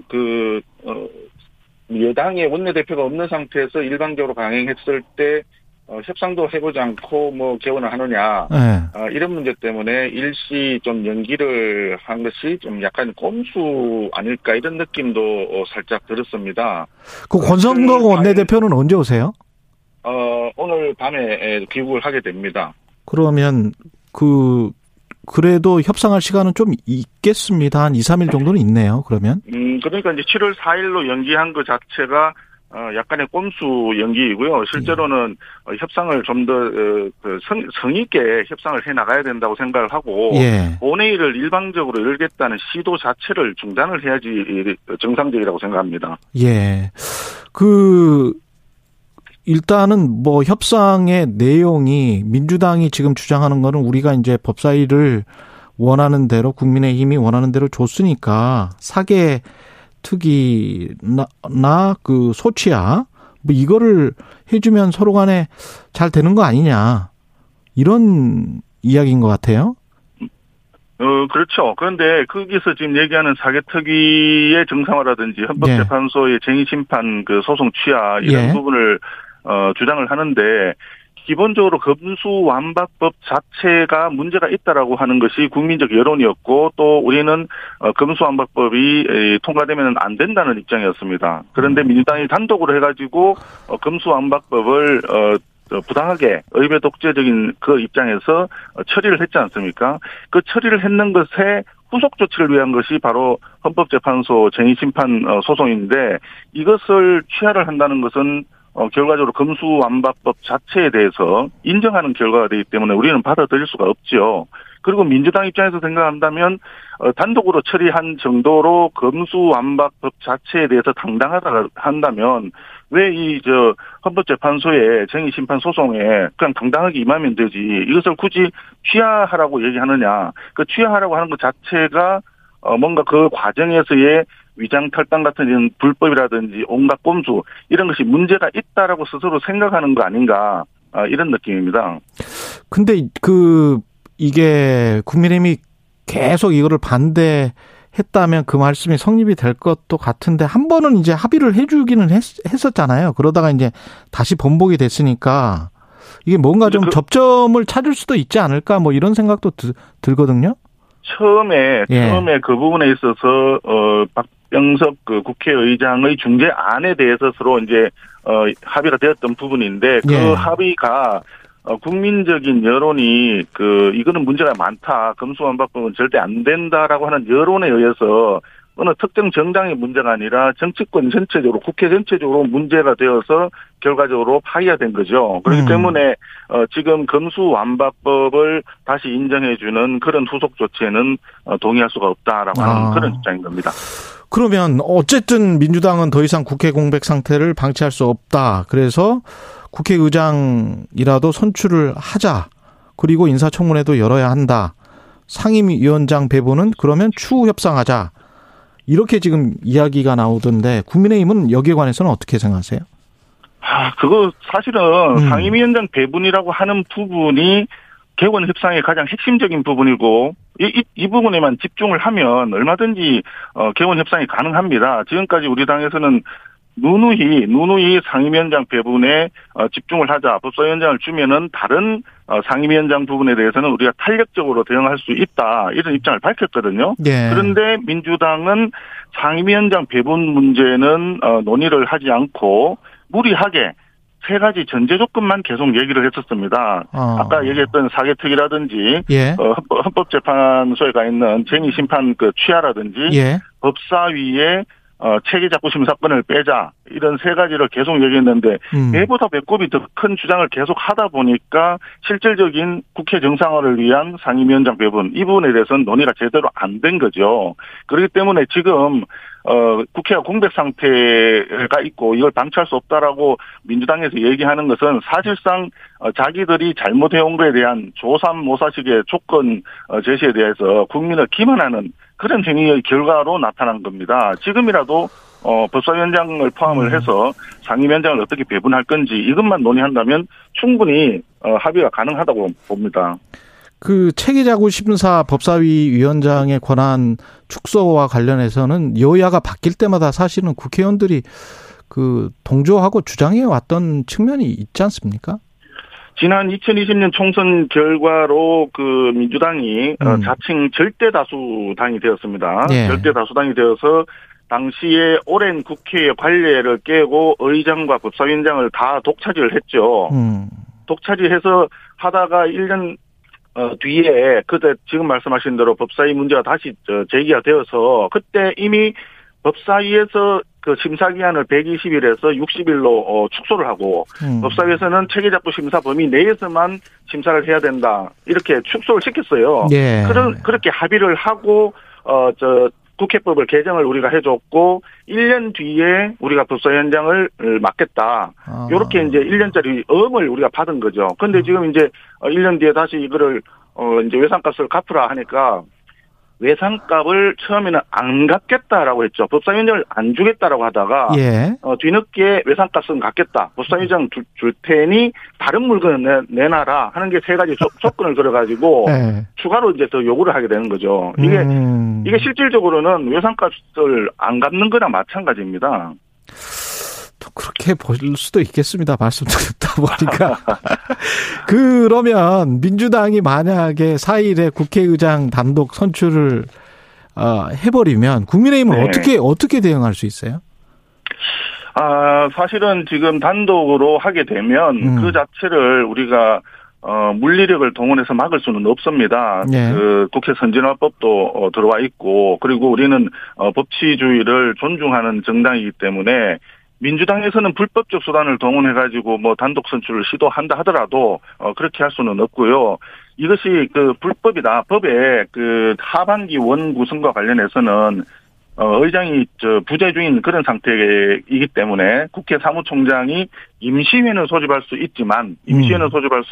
여당의 원내대표가 없는 상태에서 일방적으로 강행했을 때 협상도 해보지 않고 개원을 하느냐 네. 이런 문제 때문에 일시 좀 연기를 한 것이 좀 약간 꼼수 아닐까 이런 느낌도 살짝 들었습니다. 권성동 원내대표는 언제 오세요? 오늘 밤에 귀국을 하게 됩니다. 그러면 그래도 협상할 시간은 좀 있겠습니다. 한 2, 3일 정도는 있네요. 그러면? 그러니까 이제 7월 4일로 연기한 것 자체가 약간의 꼼수 연기이고요. 실제로는 예. 협상을 좀 더 성의있게 협상을 해나가야 된다고 생각을 하고 예. 본회의를 일방적으로 열겠다는 시도 자체를 중단을 해야지 정상적이라고 생각합니다. 예. 일단은 뭐 협상의 내용이 민주당이 지금 주장하는 거는 우리가 이제 법사위를 원하는 대로 국민의힘이 원하는 대로 줬으니까 사개 특위나 그 소치야 뭐 이거를 해주면 서로 간에 잘 되는 거 아니냐 이런 이야기인 것 같아요. 그렇죠. 그런데 거기서 지금 얘기하는 사개특위의 정상화라든지 헌법재판소의 쟁의심판 그 소송 취하 이런 예. 부분을 주장을 하는데. 기본적으로 검수완박법 자체가 문제가 있다라고 하는 것이 국민적 여론이었고 또 우리는 검수완박법이 통과되면 안 된다는 입장이었습니다. 그런데 민주당이 단독으로 해가지고 검수완박법을 부당하게 의회 독재적인 그 입장에서 처리를 했지 않습니까? 그 처리를 했는 것에 후속 조치를 위한 것이 바로 헌법재판소 쟁의심판 소송인데 이것을 취하를 한다는 것은 결과적으로 검수완박법 자체에 대해서 인정하는 결과가 되기 때문에 우리는 받아들일 수가 없죠. 그리고 민주당 입장에서 생각한다면 단독으로 처리한 정도로 검수완박법 자체에 대해서 당당하다 한다면 왜 헌법재판소의 쟁의심판 소송에 그냥 당당하게 임하면 되지 이것을 굳이 취하하라고 얘기하느냐. 그 취하하라고 하는 것 자체가 뭔가 그 과정에서의 위장 탈당 같은 이런 불법이라든지 온갖 꼼수 이런 것이 문제가 있다라고 스스로 생각하는 거 아닌가 이런 느낌입니다. 근데 이게 국민의힘이 계속 이거를 반대했다면 그 말씀이 성립이 될 것도 같은데 한 번은 이제 합의를 해주기는 했었잖아요. 그러다가 이제 다시 번복이 됐으니까 이게 뭔가 좀 접점을 찾을 수도 있지 않을까 뭐 이런 생각도 들거든요. 처음에 그 부분에 있어서 박병석 그 국회의장의 중재안에 대해서 서로 이제 합의가 되었던 부분인데 그 예. 합의가 국민적인 여론이 이거는 문제가 많다. 검수완박법은 절대 안 된다라고 하는 여론에 의해서 어느 특정 정당의 문제가 아니라 정치권 전체적으로 국회 전체적으로 문제가 되어서 결과적으로 파기가 된 거죠. 그렇기 때문에 지금 검수완박법을 다시 인정해주는 그런 후속 조치에는 동의할 수가 없다라고 하는 그런 입장인 겁니다. 그러면 어쨌든 민주당은 더 이상 국회 공백 상태를 방치할 수 없다. 그래서 국회의장이라도 선출을 하자. 그리고 인사청문회도 열어야 한다. 상임위원장 배분은 그러면 추후 협상하자. 이렇게 지금 이야기가 나오던데 국민의힘은 여기에 관해서는 어떻게 생각하세요? 그거 사실은 상임위원장 배분이라고 하는 부분이 개원 협상의 가장 핵심적인 부분이고 이 부분에만 집중을 하면 얼마든지 개원 협상이 가능합니다. 지금까지 우리 당에서는 누누이 상임위원장 배분에 집중을 하자. 법사위원장을 주면은 다른 상임위원장 부분에 대해서는 우리가 탄력적으로 대응할 수 있다. 이런 입장을 밝혔거든요. 네. 그런데 민주당은 상임위원장 배분 문제는 논의를 하지 않고 무리하게 세 가지 전제 조건만 계속 얘기를 했었습니다. 아까 얘기했던 사개특위라든지 예. 헌법재판소에 가 있는 쟁의심판 그 취하라든지 예. 법사위에 체계작구 심사권을 빼자 이런 세 가지를 계속 얘기했는데 배보다 배꼽이 더 큰 주장을 계속 하다 보니까 실질적인 국회 정상화를 위한 상임위원장 배분 이 부분에 대해서는 논의가 제대로 안 된 거죠. 그렇기 때문에 지금 국회가 공백 상태가 있고 이걸 방치할 수 없다라고 민주당에서 얘기하는 것은 사실상 자기들이 잘못해온 것에 대한 조삼모사식의 조건 제시에 대해서 국민을 기만하는 그런 행위의 결과로 나타난 겁니다. 지금이라도 법사위원장을 포함을 해서 상임위원장을 어떻게 배분할 건지 이것만 논의한다면 충분히 합의가 가능하다고 봅니다. 체계작구 심사 법사위 위원장의 권한 축소와 관련해서는 여야가 바뀔 때마다 사실은 국회의원들이 동조하고 주장해 왔던 측면이 있지 않습니까? 지난 2020년 총선 결과로 민주당이 자칭 절대다수당이 되었습니다. 예. 절대다수당이 되어서 당시에 오랜 국회의 관례를 깨고 의장과 법사위원장을 다 독차지를 했죠. 독차지해서 하다가 1년 뒤에 그때 지금 말씀하신 대로 법사위 문제가 다시 제기가 되어서 그때 이미 법사위에서 그 심사기한을 120일에서 60일로 축소를 하고 법사위에서는 체계작부 심사 범위 내에서만 심사를 해야 된다. 이렇게 축소를 시켰어요. 예. 그렇게 합의를 하고 국회법을 개정을 우리가 해줬고 1년 뒤에 우리가 법사위원장을 맡겠다. 이렇게 이제 1년짜리 어음을 우리가 받은 거죠. 그런데 지금 이제 1년 뒤에 다시 이거를 이제 외상값을 갚으라 하니까 외상값을 처음에는 안 갚겠다라고 했죠. 법사위원장을 안 주겠다라고 하다가 예. 뒤늦게 외상값은 갚겠다. 법사위원장 줄 테니 다른 물건을 내놔라 하는 게 세 가지 조건을 걸어가지고 네. 추가로 이제 더 요구를 하게 되는 거죠. 이게 실질적으로는 외상값을 안 갚는 거랑 마찬가지입니다. 또 그렇게 볼 수도 있겠습니다. 말씀 듣다 보니까. 그러면 민주당이 만약에 4일에 국회의장 단독 선출을 해버리면 국민의힘은 네. 어떻게 대응할 수 있어요? 사실은 지금 단독으로 하게 되면 그 자체를 우리가 물리력을 동원해서 막을 수는 없습니다. 예. 그 국회 선진화법도 들어와 있고 그리고 우리는 법치주의를 존중하는 정당이기 때문에 민주당에서는 불법적 수단을 동원해가지고 뭐 단독 선출을 시도한다 하더라도 그렇게 할 수는 없고요. 이것이 그 불법이다. 법의 그 하반기 원 구성과 관련해서는 의장이 부재 중인 그런 상태이기 때문에 국회 사무총장이 임시회는 소집할 수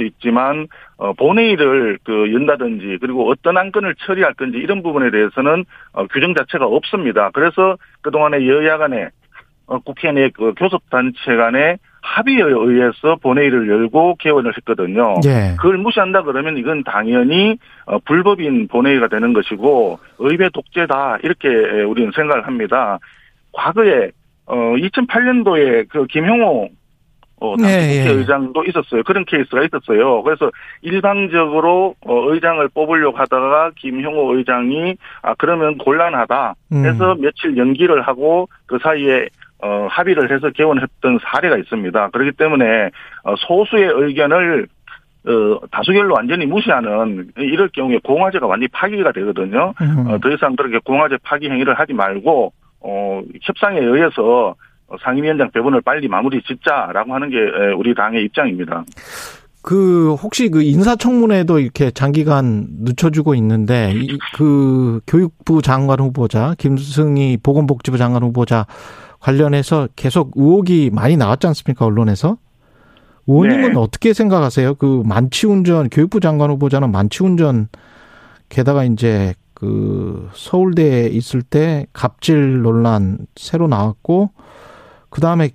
있지만 본회의를 그 연다든지 그리고 어떤 안건을 처리할 건지 이런 부분에 대해서는 규정 자체가 없습니다. 그래서 그동안에 여야 간에 국회 내 교섭단체 간의 합의에 의해서 본회의를 열고 개원을 했거든요. 예. 그걸 무시한다 그러면 이건 당연히 불법인 본회의가 되는 것이고 의회 독재다 이렇게 우리는 생각을 합니다. 과거에 2008년도에 그 김형호 국회의장도 있었어요. 그런 케이스가 있었어요. 그래서 일방적으로 의장을 뽑으려고 하다가 김형호 의장이 그러면 곤란하다 해서 며칠 연기를 하고 그 사이에 합의를 해서 개원했던 사례가 있습니다. 그렇기 때문에 소수의 의견을 다수결로 완전히 무시하는 이럴 경우에 공화제가 완전히 파기가 되거든요. 더 이상 그렇게 공화제 파기 행위를 하지 말고 협상에 의해서 상임위원장 배분을 빨리 마무리 짓자라고 하는 게 우리 당의 입장입니다. 그 혹시 그 인사청문회도 이렇게 장기간 늦춰주고 있는데 그 교육부 장관 후보자 김승희 보건복지부 장관 후보자 관련해서 계속 의혹이 많이 나왔지 않습니까? 언론에서. 의원님은 네. 어떻게 생각하세요? 그 만취운전, 교육부 장관 후보자는 만취운전, 게다가 이제 그 서울대에 있을 때 갑질 논란 새로 나왔고, 그 다음에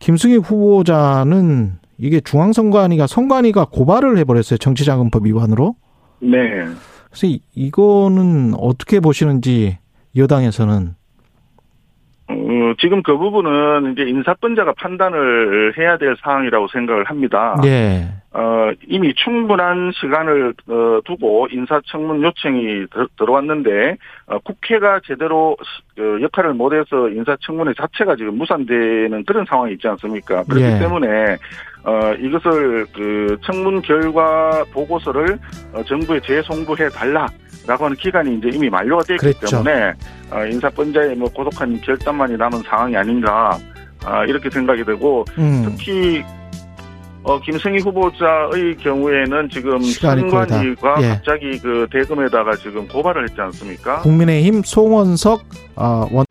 김승희 후보자는 이게 선관위가 고발을 해버렸어요. 정치자금법 위반으로. 네. 그래서 이거는 어떻게 보시는지 여당에서는. 지금 그 부분은 이제 인사권자가 판단을 해야 될 사항이라고 생각을 합니다. 네. 이미 충분한 시간을 두고 인사청문 요청이 들어왔는데 국회가 제대로 역할을 못해서 인사청문회 자체가 지금 무산되는 그런 상황이 있지 않습니까? 그렇기 네. 때문에 이것을 그 청문 결과 보고서를 정부에 재송부해 달라라고 하는 기간이 이제 이미 만료가 되었기 그랬죠. 때문에 인사권자의 뭐 고독한 결단만이 남은 상황이 아닌가 이렇게 생각이 되고 특히. 김승희 후보자의 경우에는 지금 선관위가 예. 갑자기 그 대검에다가 지금 고발을 했지 않습니까? 국민의힘 송원석 원.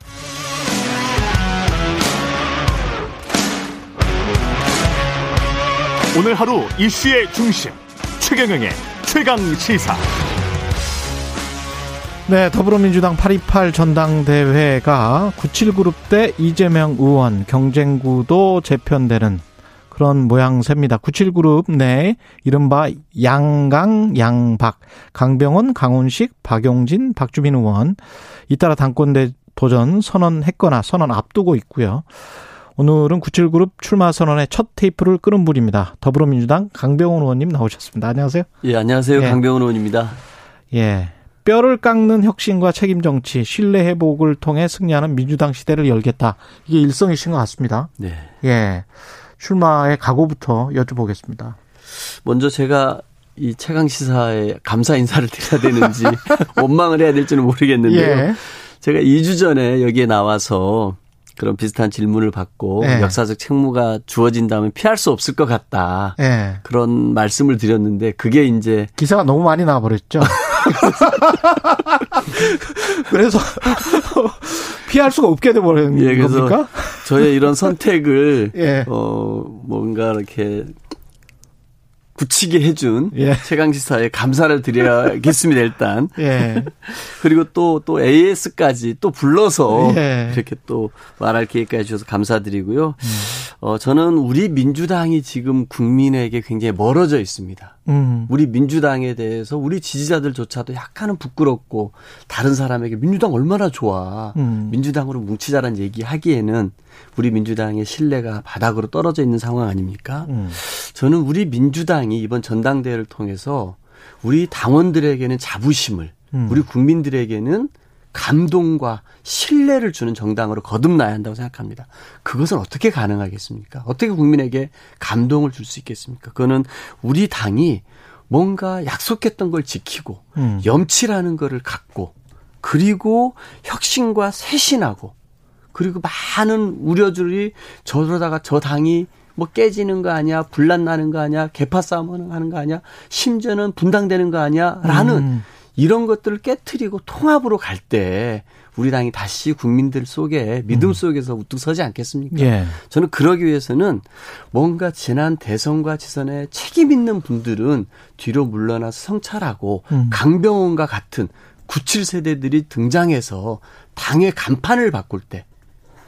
오늘 하루 이슈의 중심 최경영의 최강 시사. 네, 더불어민주당 8.28 전당대회가 97그룹 대 이재명 의원 경쟁구도 재편되는. 그런 모양새입니다. 97그룹 내 이른바 양강, 양박, 강병원, 강훈식, 박용진, 박주민 의원 잇따라 당권 도전 선언했거나 선언 앞두고 있고요. 오늘은 97그룹 출마 선언의 첫 테이프를 끄는 분입니다. 더불어민주당 강병원 의원님 나오셨습니다. 안녕하세요. 예, 안녕하세요. 예. 강병원 의원입니다. 예, 뼈를 깎는 혁신과 책임정치, 신뢰회복을 통해 승리하는 민주당 시대를 열겠다. 이게 일성이신 것 같습니다. 네. 예. 출마의 각오부터 여쭤보겠습니다. 먼저 제가 이 최강시사에 감사 인사를 드려야 되는지 원망을 해야 될지는 모르겠는데요. 예. 제가 2주 전에 여기에 나와서 그런 비슷한 질문을 받고 예. 역사적 책무가 주어진다면 피할 수 없을 것 같다. 예. 그런 말씀을 드렸는데 그게 이제. 기사가 너무 많이 나와버렸죠. 그래서 피할 수가 없게 돼버리는 예, 그래서 겁니까? 저의 이런 선택을 예. 뭔가 이렇게 굳히게 해준 예. 최강시사에 감사를 드려야겠습니다. 일단 예. 그리고 또 AS까지 또 불러서 예. 이렇게 또 말할 기회까지 주셔서 감사드리고요. 저는 우리 민주당이 지금 국민에게 굉장히 멀어져 있습니다. 우리 민주당에 대해서 우리 지지자들조차도 약간은 부끄럽고 다른 사람에게 민주당 얼마나 좋아. 민주당으로 뭉치자라는 얘기하기에는 우리 민주당의 신뢰가 바닥으로 떨어져 있는 상황 아닙니까? 저는 우리 민주당이 이번 전당대회를 통해서 우리 당원들에게는 자부심을 우리 국민들에게는 감동과 신뢰를 주는 정당으로 거듭나야 한다고 생각합니다. 그것은 어떻게 가능하겠습니까? 어떻게 국민에게 감동을 줄 수 있겠습니까? 그거는 우리 당이 뭔가 약속했던 걸 지키고 염치라는 거를 갖고 그리고 혁신과 쇄신하고 그리고 많은 우려들이 저러다가 저 당이 뭐 깨지는 거 아니야, 분란 나는 거 아니야, 개파 싸움 하는 거 아니야, 심지어는 분당되는 거 아니야 라는 이런 것들을 깨트리고 통합으로 갈 때 우리 당이 다시 국민들 속에 믿음 속에서 우뚝 서지 않겠습니까? 예. 저는 그러기 위해서는 뭔가 지난 대선과 지선에 책임 있는 분들은 뒤로 물러나서 성찰하고 강병원과 같은 97세대들이 등장해서 당의 간판을 바꿀 때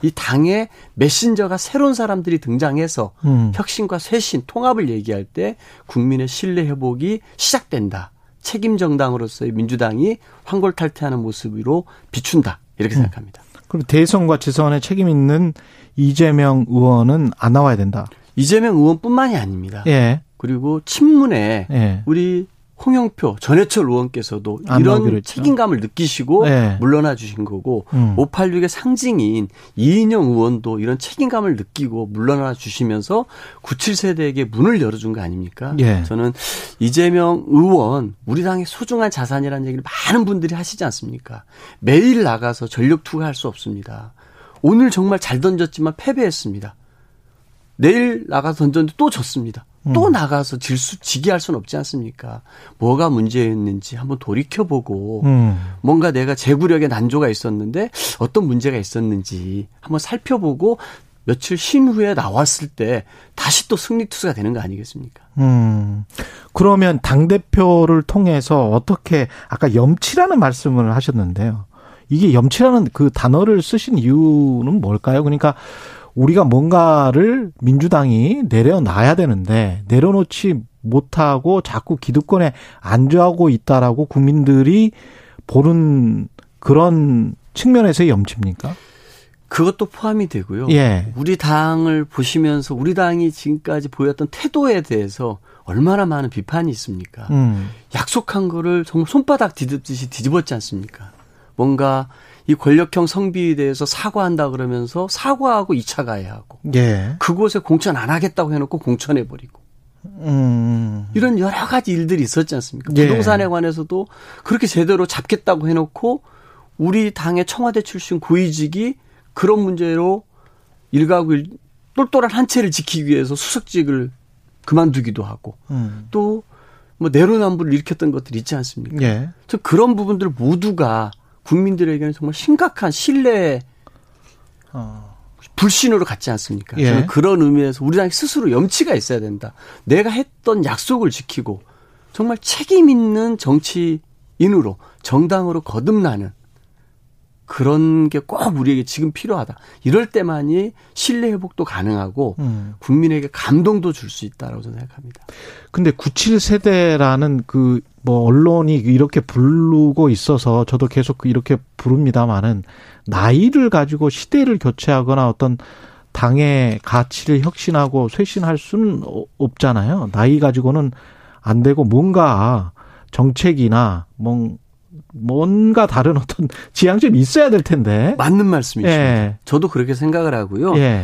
이 당의 메신저가 새로운 사람들이 등장해서 혁신과 쇄신, 통합을 얘기할 때 국민의 신뢰 회복이 시작된다. 책임 정당으로서의 민주당이 환골탈태하는 모습으로 비춘다. 이렇게 생각합니다. 그럼 대선과 지선에 책임 있는 이재명 의원은 안 나와야 된다. 이재명 의원뿐만이 아닙니다. 예. 그리고 친문에 예. 우리 홍영표, 전해철 의원께서도 이런 책임감을 느끼시고 예. 물러나 주신 거고 586의 상징인 이인영 의원도 이런 책임감을 느끼고 물러나 주시면서 97세대에게 문을 열어준 거 아닙니까? 예. 저는 이재명 의원 우리 당의 소중한 자산이라는 얘기를 많은 분들이 하시지 않습니까? 매일 나가서 전력 투구할 수 없습니다. 오늘 정말 잘 던졌지만 패배했습니다. 내일 나가서 던졌는데 또 졌습니다. 또 나가서 지게 할 수는 없지 않습니까? 뭐가 문제였는지 한번 돌이켜보고 뭔가 내가 재구력에 난조가 있었는데 어떤 문제가 있었는지 한번 살펴보고 며칠 쉰 후에 나왔을 때 다시 또 승리투수가 되는 거 아니겠습니까? 그러면 당대표를 통해서 어떻게 아까 염치라는 말씀을 하셨는데요. 이게 염치라는 그 단어를 쓰신 이유는 뭘까요? 그러니까 우리가 뭔가를 민주당이 내려놔야 되는데 내려놓지 못하고 자꾸 기득권에 안주하고 있다라고 국민들이 보는 그런 측면에서의 염치입니까? 그것도 포함이 되고요. 예. 우리 당을 보시면서 우리 당이 지금까지 보였던 태도에 대해서 얼마나 많은 비판이 있습니까? 약속한 거를 정말 손바닥 뒤집듯이 뒤집었지 않습니까? 뭔가 이 권력형 성비에 대해서 사과한다 그러면서 사과하고 2차 가해하고 예. 그곳에 공천 안 하겠다고 해놓고 공천해버리고 이런 여러 가지 일들이 있었지 않습니까? 예. 부동산에 관해서도 그렇게 제대로 잡겠다고 해놓고 우리 당의 청와대 출신 고위직이 그런 문제로 일가구 똘똘한 한 채를 지키기 위해서 수석직을 그만두기도 하고 또 뭐 내로남불을 일으켰던 것들이 있지 않습니까? 예. 그런 부분들 모두가 국민들에게는 정말 심각한 신뢰 불신으로 갔지 않습니까? 예. 저는 그런 의미에서 우리 당이 스스로 염치가 있어야 된다. 내가 했던 약속을 지키고 정말 책임 있는 정치인으로 정당으로 거듭나는 그런 게 꼭 우리에게 지금 필요하다. 이럴 때만이 신뢰 회복도 가능하고 국민에게 감동도 줄 수 있다라고 저는 생각합니다. 근데 97세대라는 그 뭐 언론이 이렇게 부르고 있어서 저도 계속 이렇게 부릅니다만은 나이를 가지고 시대를 교체하거나 어떤 당의 가치를 혁신하고 쇄신할 수는 없잖아요. 나이 가지고는 안 되고 뭔가 정책이나 뭔가 다른 어떤 지향점이 있어야 될 텐데. 맞는 말씀이십니다. 예. 저도 그렇게 생각을 하고요. 예.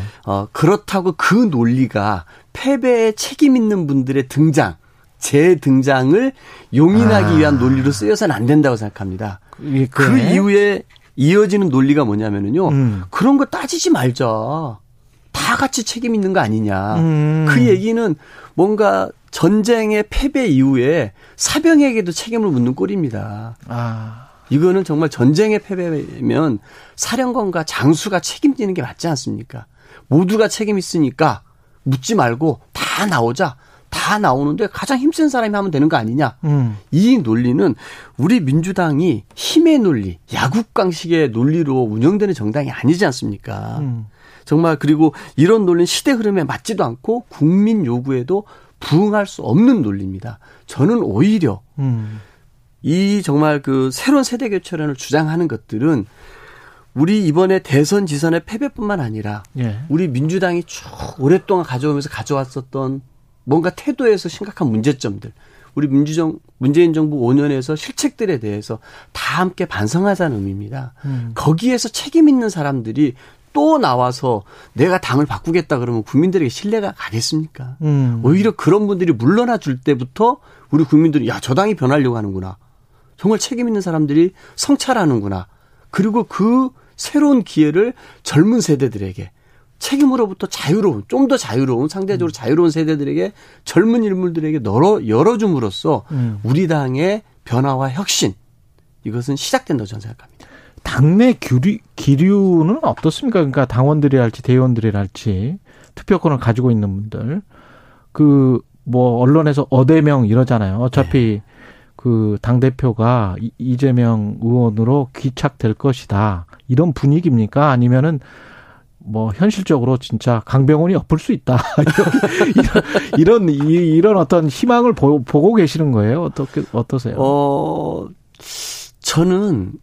그렇다고 그 논리가 패배에 책임 있는 분들의 등장, 재등장을 용인하기 위한 논리로 쓰여서는 안 된다고 생각합니다. 예. 그 이후에 이어지는 논리가 뭐냐면요. 그런 거 따지지 말자. 다 같이 책임 있는 거 아니냐. 그 얘기는 뭔가 전쟁의 패배 이후에 사병에게도 책임을 묻는 꼴입니다. 아. 이거는 정말 전쟁의 패배면 사령관과 장수가 책임지는 게 맞지 않습니까? 모두가 책임 있으니까 묻지 말고 다 나오자. 다 나오는데 가장 힘센 사람이 하면 되는 거 아니냐. 이 논리는 우리 민주당이 힘의 논리, 야국강식의 논리로 운영되는 정당이 아니지 않습니까? 정말 그리고 이런 논리는 시대 흐름에 맞지도 않고 국민 요구에도 부응할 수 없는 논리입니다. 저는 오히려 이 정말 그 새로운 세대 교체론을 주장하는 것들은 우리 이번에 대선 지선의 패배뿐만 아니라 예. 우리 민주당이 쭉 오랫동안 가져오면서 가져왔었던 뭔가 태도에서 심각한 문제점들, 우리 문재인 정부 5년에서 실책들에 대해서 다 함께 반성하자는 의미입니다. 거기에서 책임 있는 사람들이 또 나와서 내가 당을 바꾸겠다 그러면 국민들에게 신뢰가 가겠습니까? 오히려 그런 분들이 물러나 줄 때부터 우리 국민들이 야, 저 당이 변하려고 하는구나. 정말 책임 있는 사람들이 성찰하는구나. 그리고 그 새로운 기회를 젊은 세대들에게 책임으로부터 자유로운, 좀 더 자유로운, 상대적으로 자유로운 세대들에게, 젊은 인물들에게 열어줌으로써 우리 당의 변화와 혁신, 이것은 시작된다고 저는 생각합니다. 당내 기류는 어떻습니까? 그러니까 당원들이랄지 대의원들이랄지 투표권을 가지고 있는 분들, 그 뭐 언론에서 어대명 이러잖아요. 어차피 네. 그 당대표가 이재명 의원으로 귀착될 것이다. 이런 분위기입니까? 아니면은 뭐 현실적으로 진짜 강병원이 엎을 수 있다. 이런 어떤 희망을 보고 계시는 거예요? 어떠세요? 저는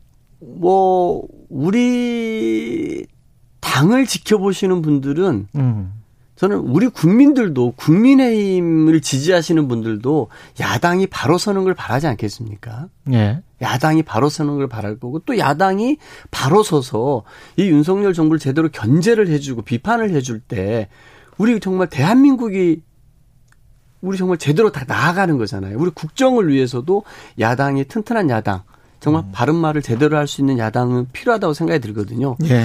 뭐 우리 당을 지켜보시는 분들은 저는 우리 국민들도 국민의힘을 지지하시는 분들도 야당이 바로 서는 걸 바라지 않겠습니까? 예. 야당이 바로 서는 걸 바랄 거고 또 야당이 바로 서서 이 윤석열 정부를 제대로 견제를 해주고 비판을 해줄 때 우리 정말 대한민국이 우리 정말 제대로 다 나아가는 거잖아요. 우리 국정을 위해서도 야당이 튼튼한 야당. 정말 바른 말을 제대로 할 수 있는 야당은 필요하다고 생각이 들거든요. 예.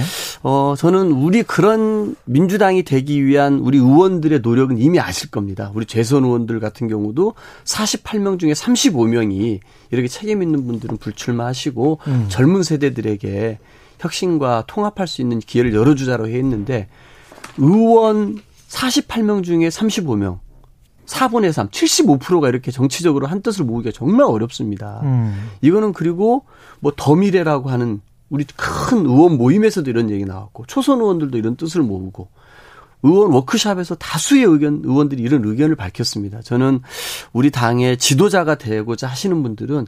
저는 우리 그런 민주당이 되기 위한 우리 의원들의 노력은 이미 아실 겁니다. 우리 재선 의원들 같은 경우도 48명 중에 35명이 이렇게 책임 있는 분들은 불출마하시고 젊은 세대들에게 혁신과 통합할 수 있는 기회를 열어주자로 했는데 의원 48명 중에 35명. 4분의 3, 75%가 이렇게 정치적으로 한 뜻을 모으기가 정말 어렵습니다. 이거는 그리고 뭐 더미래라고 하는 우리 큰 의원 모임에서도 이런 얘기 나왔고 초선 의원들도 이런 뜻을 모으고 의원 워크숍에서 다수의 의원들이 이런 의견을 밝혔습니다. 저는 우리 당의 지도자가 되고자 하시는 분들은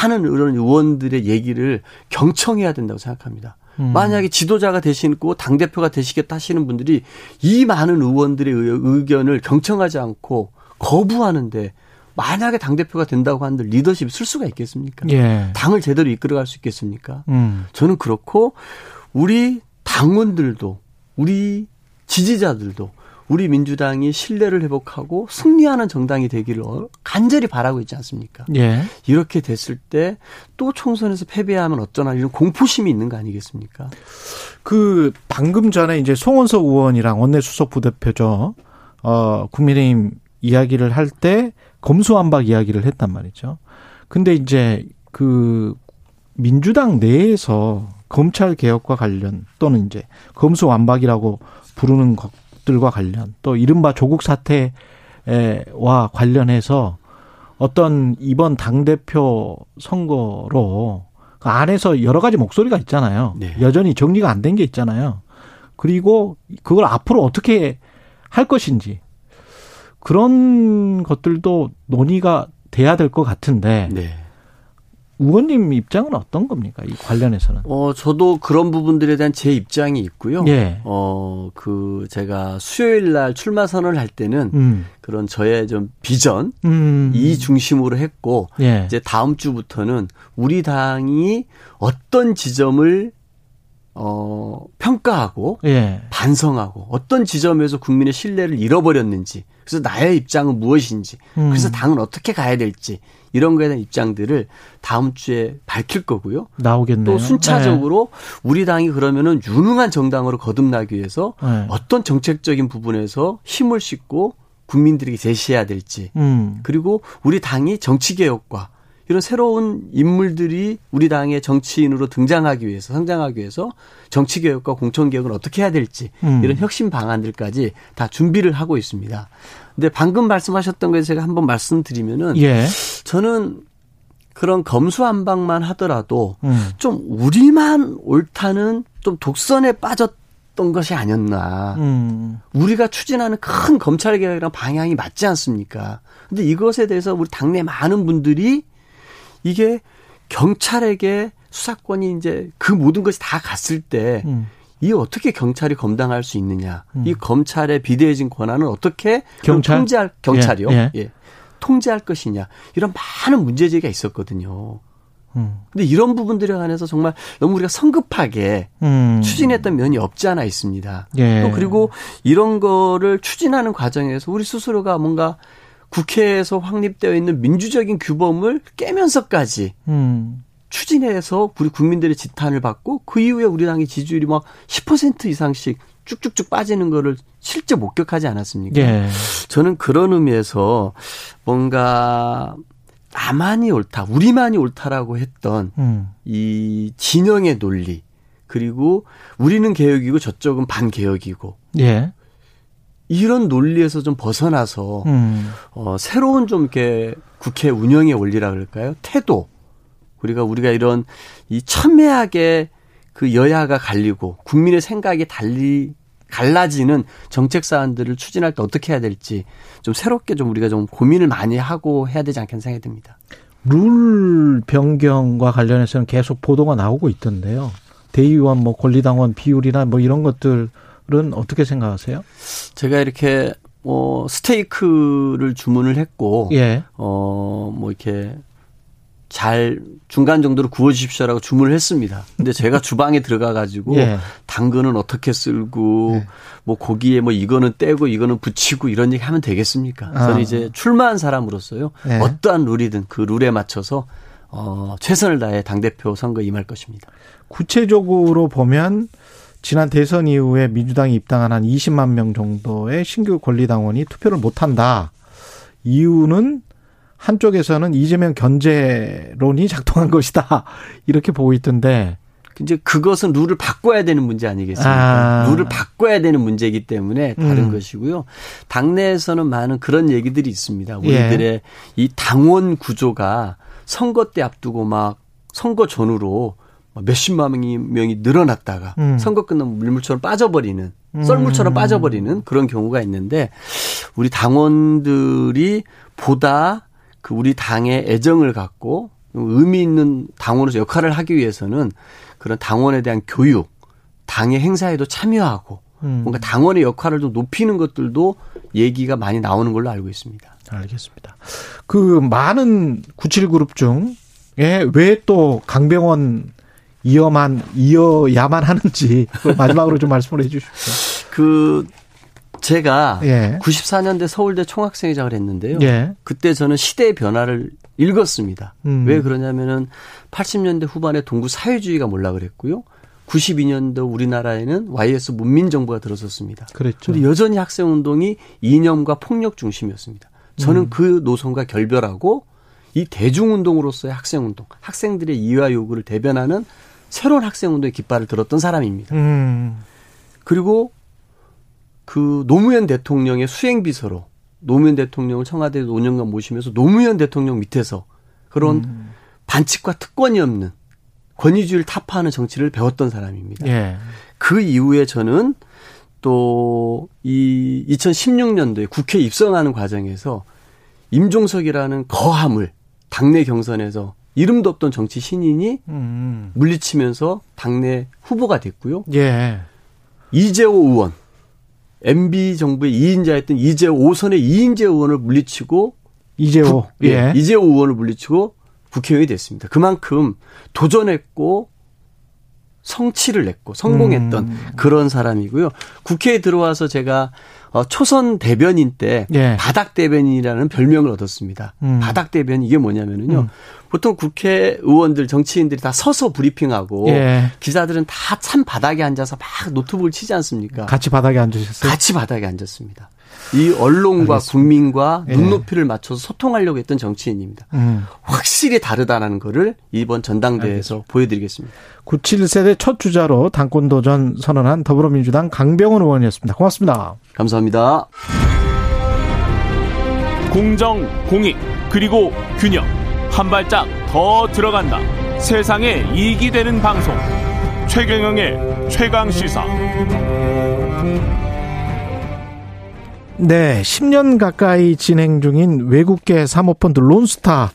많은 이런 의원들의 얘기를 경청해야 된다고 생각합니다. 만약에 지도자가 되시고 당대표가 되시겠다 하시는 분들이 이 많은 의원들의 의견을 경청하지 않고 거부하는데 만약에 당대표가 된다고 하는데 리더십 쓸 수가 있겠습니까? 예. 당을 제대로 이끌어갈 수 있겠습니까? 저는 그렇고 우리 당원들도 우리 지지자들도 우리 민주당이 신뢰를 회복하고 승리하는 정당이 되기를 간절히 바라고 있지 않습니까? 예. 이렇게 됐을 때 또 총선에서 패배하면 어쩌나 이런 공포심이 있는 거 아니겠습니까? 그 방금 전에 이제 송원석 의원이랑 원내수석 부대표죠. 국민의힘 이야기를 할 때 검수완박 이야기를 했단 말이죠. 근데 이제 그 민주당 내에서 검찰 개혁과 관련 또는 이제 검수완박이라고 부르는 것 들과 관련 또 이른바 조국 사태와 관련해서 어떤 이번 당대표 선거로 그 안에서 여러 가지 목소리가 있잖아요. 네. 여전히 정리가 안 된 게 있잖아요. 그리고 그걸 앞으로 어떻게 할 것인지 그런 것들도 논의가 돼야 될 것 같은데 네. 의원님 입장은 어떤 겁니까? 이 관련해서는. 저도 그런 부분들에 대한 제 입장이 있고요. 예. 제가 수요일 날 출마 선언을 할 때는 그런 저의 좀 비전, 이 중심으로 했고, 예. 이제 다음 주부터는 우리 당이 어떤 지점을 평가하고, 예. 반성하고, 어떤 지점에서 국민의 신뢰를 잃어버렸는지, 그래서 나의 입장은 무엇인지, 그래서 당은 어떻게 가야 될지, 이런 거에 대한 입장들을 다음 주에 밝힐 거고요. 나오겠네요. 또 순차적으로 네. 우리 당이 그러면은 유능한 정당으로 거듭나기 위해서 네. 어떤 정책적인 부분에서 힘을 싣고 국민들에게 제시해야 될지, 그리고 우리 당이 정치개혁과 이런 새로운 인물들이 우리 당의 정치인으로 등장하기 위해서, 성장하기 위해서 정치개혁과 공천개혁을 어떻게 해야 될지 이런 혁신 방안들까지 다 준비를 하고 있습니다. 근데 방금 말씀하셨던 거에 제가 한번 말씀드리면은 예. 저는 그런 검수한박만 하더라도 좀 우리만 옳다는 좀 독선에 빠졌던 것이 아니었나. 우리가 추진하는 큰 검찰개혁이랑 방향이 맞지 않습니까? 근데 이것에 대해서 우리 당내 많은 분들이 이게 경찰에게 수사권이 이제 그 모든 것이 다 갔을 때 이 어떻게 경찰이 감당할 수 있느냐. 이 검찰의 비대해진 권한을 어떻게 경찰? 경찰이요. 예. 예. 통제할 것이냐. 이런 많은 문제제기가 있었거든요. 근데 이런 부분들에 관해서 정말 너무 우리가 성급하게 추진했던 면이 없지 않아 있습니다. 예. 또 그리고 이런 거를 추진하는 과정에서 우리 스스로가 뭔가 국회에서 확립되어 있는 민주적인 규범을 깨면서까지 추진해서 우리 국민들의 지탄을 받고 그 이후에 우리 당의 지지율이 막 10% 이상씩 쭉쭉쭉 빠지는 거를 실제 목격하지 않았습니까? 예. 저는 그런 의미에서 뭔가 나만이 옳다, 우리만이 옳다라고 했던 이 진영의 논리, 그리고 우리는 개혁이고 저쪽은 반개혁이고 예. 이런 논리에서 좀 벗어나서 새로운 좀 이렇게 국회 운영의 원리라 그럴까요? 태도. 우리가 이런 이 첨예하게 그 여야가 갈리고 국민의 생각이 갈라지는 정책 사안들을 추진할 때 어떻게 해야 될지 좀 새롭게 좀 우리가 좀 고민을 많이 하고 해야 되지 않겠는 생각이 듭니다. 룰 변경과 관련해서는 계속 보도가 나오고 있던데요. 대의원 뭐 권리당원 비율이나 뭐 이런 것들 은 어떻게 생각하세요? 제가 이렇게 스테이크를 주문을 했고, 예. 이렇게 잘 중간 정도로 구워 주십시오라고 주문을 했습니다. 근데 제가 주방에 들어가 가지고 예. 당근은 어떻게 썰고, 예. 뭐 고기에 뭐 이거는 떼고 이거는 붙이고 이런 얘기 하면 되겠습니까? 저는 이제 출마한 사람으로서요, 예. 어떠한 룰이든 그 룰에 맞춰서 최선을 다해 당 대표 선거에 임할 것입니다. 구체적으로 보면. 지난 대선 이후에 민주당이 입당한 한 20만 명 정도의 신규 권리당원이 투표를 못한다. 이유는 한쪽에서는 이재명 견제론이 작동한 것이다. 이렇게 보고 있던데. 이제 그것은 룰을 바꿔야 되는 문제 아니겠습니까? 룰을 바꿔야 되는 문제이기 때문에 다른 것이고요. 당내에서는 많은 그런 얘기들이 있습니다. 우리들의 예. 이 당원 구조가 선거 때 앞두고 막 선거 전후로 몇십만 명이 늘어났다가 선거 끝나면 물물처럼 빠져버리는 썰물처럼 빠져버리는 그런 경우가 있는데 우리 당원들이 보다 그 우리 당의 애정을 갖고 의미 있는 당원으로서 역할을 하기 위해서는 그런 당원에 대한 교육, 당의 행사에도 참여하고 뭔가 당원의 역할을 좀 높이는 것들도 얘기가 많이 나오는 걸로 알고 있습니다. 알겠습니다. 그 많은 97그룹 중에 왜 또 강병원 이어야만 하는지 마지막으로 좀 말씀을 해 주십시오. 제가 예. 94년대 서울대 총학생회장을 했는데요. 예. 그때 저는 시대의 변화를 읽었습니다. 왜 그러냐면은 80년대 후반에 동구 사회주의가 몰락을 했고요. 92년도 우리나라에는 YS 문민정부가 들어섰습니다. 그랬죠. 근데 여전히 학생운동이 이념과 폭력 중심이었습니다. 저는 그 노선과 결별하고 이 대중운동으로서의 학생운동, 학생들의 이유와 요구를 대변하는 새로운 학생운동의 깃발을 들었던 사람입니다. 그리고 그 노무현 대통령의 수행비서로 노무현 대통령을 청와대에 5년간 모시면서 노무현 대통령 밑에서 그런 반칙과 특권이 없는 권위주의를 타파하는 정치를 배웠던 사람입니다. 예. 그 이후에 저는 또 이 2016년도에 국회에 입성하는 과정에서 임종석이라는 거함을 당내 경선에서 이름도 없던 정치 신인이 물리치면서 당내 후보가 됐고요. 예. 이재호 의원, MB 정부의 2인자였던 이재호 5선의 이인재 의원을 물리치고 이재호 의원을 물리치고 국회의원이 됐습니다. 그만큼 도전했고 성취를 냈고 성공했던 그런 사람이고요. 국회에 들어와서 제가 초선 대변인 때 예. 바닥 대변인이라는 별명을 얻었습니다. 바닥 대변인 이게 뭐냐면요. 보통 국회의원들 정치인들이 다 서서 브리핑하고 예. 기자들은 다 찬 바닥에 앉아서 막 노트북을 치지 않습니까? 같이 바닥에 앉으셨어요? 같이 바닥에 앉았습니다. 이 언론과 알겠습니다. 국민과 예. 눈높이를 맞춰서 소통하려고 했던 정치인입니다. 확실히 다르다라는 거를 이번 전당대회에서 알겠습니다. 보여드리겠습니다. 97세대 첫 주자로 당권 도전 선언한 더불어민주당 강병원 의원이었습니다. 고맙습니다. 감사합니다. 공정, 공익, 그리고 균형. 한 발짝 더 들어간다. 세상에 이익이 되는 방송. 최경영의 최강시사. 네, 10년 가까이 진행 중인 외국계 사모펀드 론스타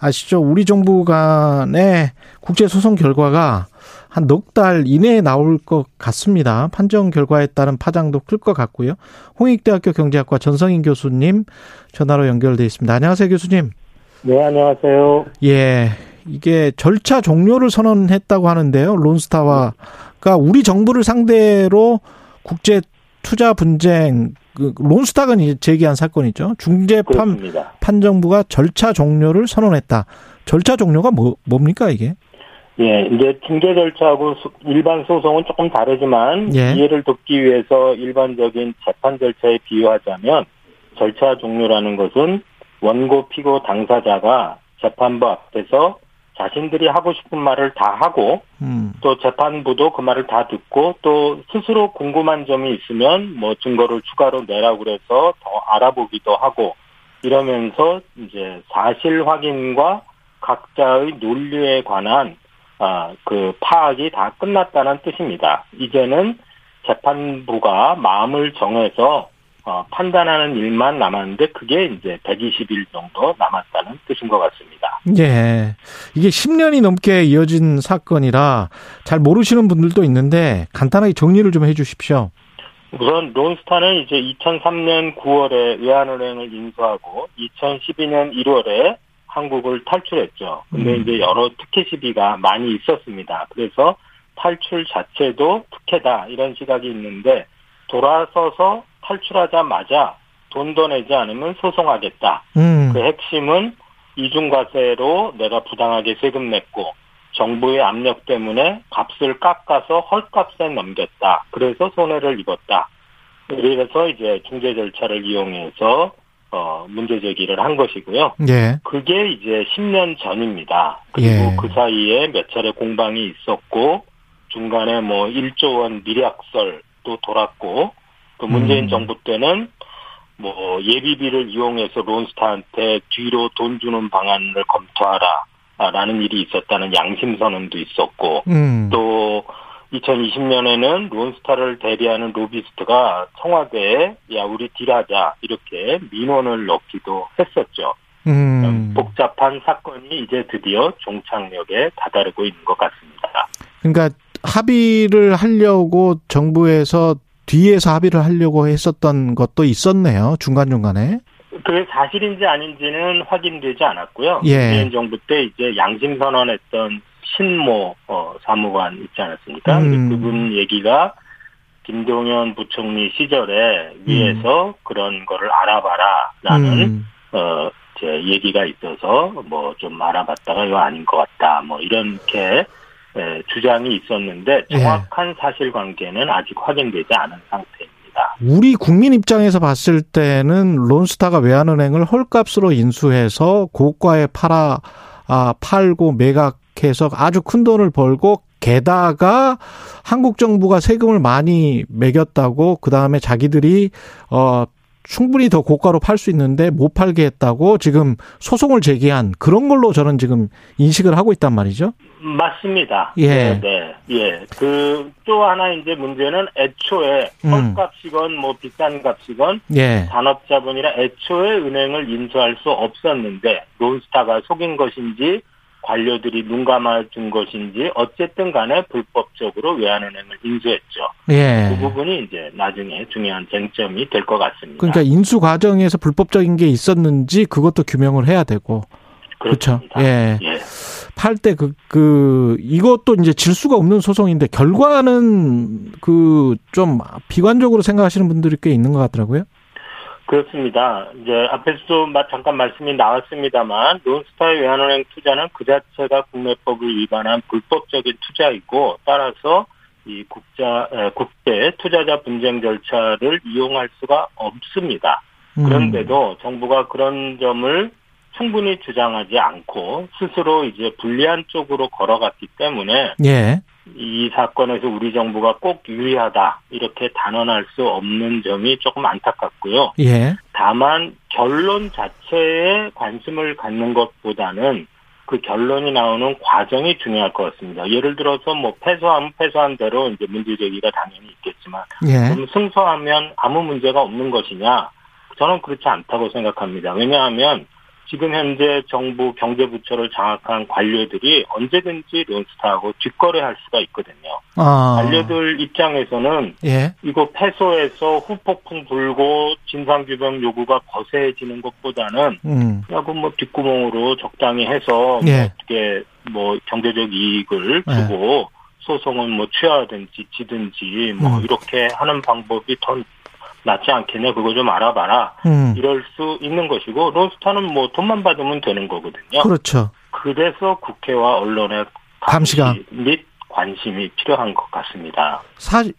아시죠? 우리 정부 간의 국제소송 결과가 한 넉 달 이내에 나올 것 같습니다. 판정 결과에 따른 파장도 클 것 같고요. 홍익대학교 경제학과 전성인 교수님 전화로 연결돼 있습니다. 안녕하세요, 교수님. 네, 안녕하세요. 예, 이게 절차 종료를 선언했다고 하는데요. 론스타와가 우리 정부를 상대로 국제 투자 분쟁, 론스타가 제기한 사건이죠. 중재판 그렇습니다. 판정부가 절차 종료를 선언했다. 절차 종료가 뭡니까 이게? 예, 이제 중재 절차하고 일반 소송은 조금 다르지만 예. 이해를 돕기 위해서 일반적인 재판 절차에 비유하자면 절차 종료라는 것은 원고 피고 당사자가 재판부 앞에서 자신들이 하고 싶은 말을 다 하고 또 재판부도 그 말을 다 듣고 또 스스로 궁금한 점이 있으면 뭐 증거를 추가로 내라고 그래서 더 알아보기도 하고 이러면서 이제 사실 확인과 각자의 논리에 관한 그 파악이 다 끝났다는 뜻입니다. 이제는 재판부가 마음을 정해서 판단하는 일만 남았는데 그게 이제 120일 정도 남았다는 뜻인 것 같습니다. 예. 이게 10년이 넘게 이어진 사건이라 잘 모르시는 분들도 있는데 간단하게 정리를 좀 해 주십시오. 우선 론스타는 이제 2003년 9월에 외환은행을 인수하고 2012년 1월에 한국을 탈출했죠. 근데 이제 여러 특혜 시비가 많이 있었습니다. 그래서 탈출 자체도 특혜다 이런 시각이 있는데 돌아서서 탈출하자마자 돈 더 내지 않으면 소송하겠다. 그 핵심은 이중과세로 내가 부당하게 세금 냈고 정부의 압력 때문에 값을 깎아서 헐값에 넘겼다. 그래서 손해를 입었다. 그래서 이제 중재 절차를 이용해서 문제 제기를 한 것이고요. 예. 그게 이제 10년 전입니다. 그리고 예. 그 사이에 몇 차례 공방이 있었고 중간에 뭐 1조 원 미략설도 돌았고 그 문재인 정부 때는 뭐 예비비를 이용해서 론스타한테 뒤로 돈 주는 방안을 검토하라라는 일이 있었다는 양심 선언도 있었고 또 2020년에는 론스타를 대리하는 로비스트가 청와대에 야 우리 딜하자 이렇게 민원을 넣기도 했었죠. 복잡한 사건이 이제 드디어 종착역에 다다르고 있는 것 같습니다. 그러니까 합의를 하려고 정부에서 뒤에서 합의를 하려고 했었던 것도 있었네요. 중간중간에. 그게 사실인지 아닌지는 확인되지 않았고요. 예. 문재인 정부 때 이제 양심 선언했던 신모 사무관 있지 않았습니까? 그분 얘기가 김동연 부총리 시절에 위에서 그런 거를 알아봐라라는 제 얘기가 있어서 뭐 좀 알아봤다가 이거 아닌 것 같다. 뭐 이렇게 주장이 있었는데 정확한 예. 사실관계는 아직 확인되지 않은 상태입니다. 우리 국민 입장에서 봤을 때는 론스타가 외환은행을 헐값으로 인수해서 고가에 팔고 매각해서 아주 큰 돈을 벌고 게다가 한국 정부가 세금을 많이 매겼다고 그다음에 자기들이 충분히 더 고가로 팔 수 있는데 못 팔게 했다고 지금 소송을 제기한 그런 걸로 저는 지금 인식을 하고 있단 말이죠. 맞습니다. 예. 네. 예. 그 또 하나 이제 문제는 애초에 헐값이건 뭐 비싼 값이건 예. 산업자본이라 애초에 은행을 인수할 수 없었는데 론스타가 속인 것인지 관료들이 눈 감아준 것인지 어쨌든 간에 불법적으로 외환은행을 인수했죠. 예. 그 부분이 이제 나중에 중요한 쟁점이 될 것 같습니다. 그러니까 인수 과정에서 불법적인 게 있었는지 그것도 규명을 해야 되고. 그렇죠. 예. 예. 팔 때 이것도 이제 질 수가 없는 소송인데 결과는 좀 비관적으로 생각하시는 분들이 꽤 있는 것 같더라고요. 그렇습니다. 이제 앞에서도 잠깐 말씀이 나왔습니다만 론스타의 외환은행 투자는 그 자체가 국내법을 위반한 불법적인 투자이고 따라서 이 국제 투자자 분쟁 절차를 이용할 수가 없습니다. 그런데도 정부가 그런 점을 충분히 주장하지 않고 스스로 이제 불리한 쪽으로 걸어갔기 때문에 예. 이 사건에서 우리 정부가 꼭 유리하다 이렇게 단언할 수 없는 점이 조금 안타깝고요. 예. 다만 결론 자체에 관심을 갖는 것보다는 그 결론이 나오는 과정이 중요할 것 같습니다. 예를 들어서 패소하면 패소한 대로 이제 문제 제기가 당연히 있겠지만 예. 그럼 승소하면 아무 문제가 없는 것이냐? 저는 그렇지 않다고 생각합니다. 왜냐하면 지금 현재 정부 경제부처를 장악한 관료들이 언제든지 론스타하고 뒷거래할 수가 있거든요. 관료들 입장에서는 예. 이거 패소해서 후폭풍 불고 진상규명 요구가 거세해지는 것보다는 그냥 뒷구멍으로 적당히 해서 예. 어떻게 경제적 이익을 주고 예. 소송은 취하든지 지든지 이렇게 하는 방법이 더 낫지 않겠냐 그거 좀 알아봐라 이럴 수 있는 것이고 론스타는 돈만 받으면 되는 거거든요. 그렇죠. 그래서 국회와 언론의 감시가 및 관심이 필요한 것 같습니다. 사실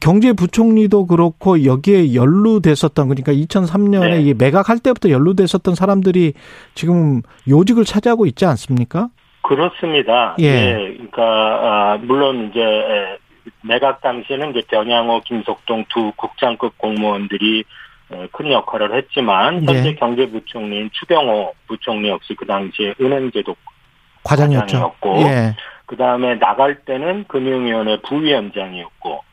경제부총리도 그렇고 여기에 연루됐었던 그러니까 2003년에 네. 이 매각할 때부터 연루됐었던 사람들이 지금 요직을 차지하고 있지 않습니까? 그렇습니다. 예. 네. 그러니까 물론 이제. 매각 당시에는 변양호, 김석동 두 국장급 공무원들이 큰 역할을 했지만 현재 네. 경제부총리인 추경호 부총리 역시 그 당시에 은행제도 과장이었고 예. 그다음에 나갈 때는 금융위원회 부위원장이었고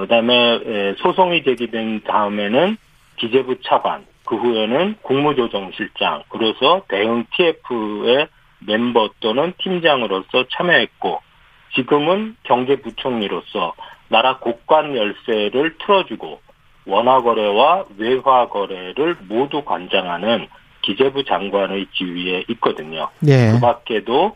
그다음에 소송이 제기된 다음에는 기재부 차관 그 후에는 국무조정실장 그래서 대응 TF의 멤버 또는 팀장으로서 참여했고 지금은 경제부총리로서 나라 곳간 열쇠를 틀어주고 원화거래와 외화거래를 모두 관장하는 기재부 장관의 지위에 있거든요. 네. 그 밖에도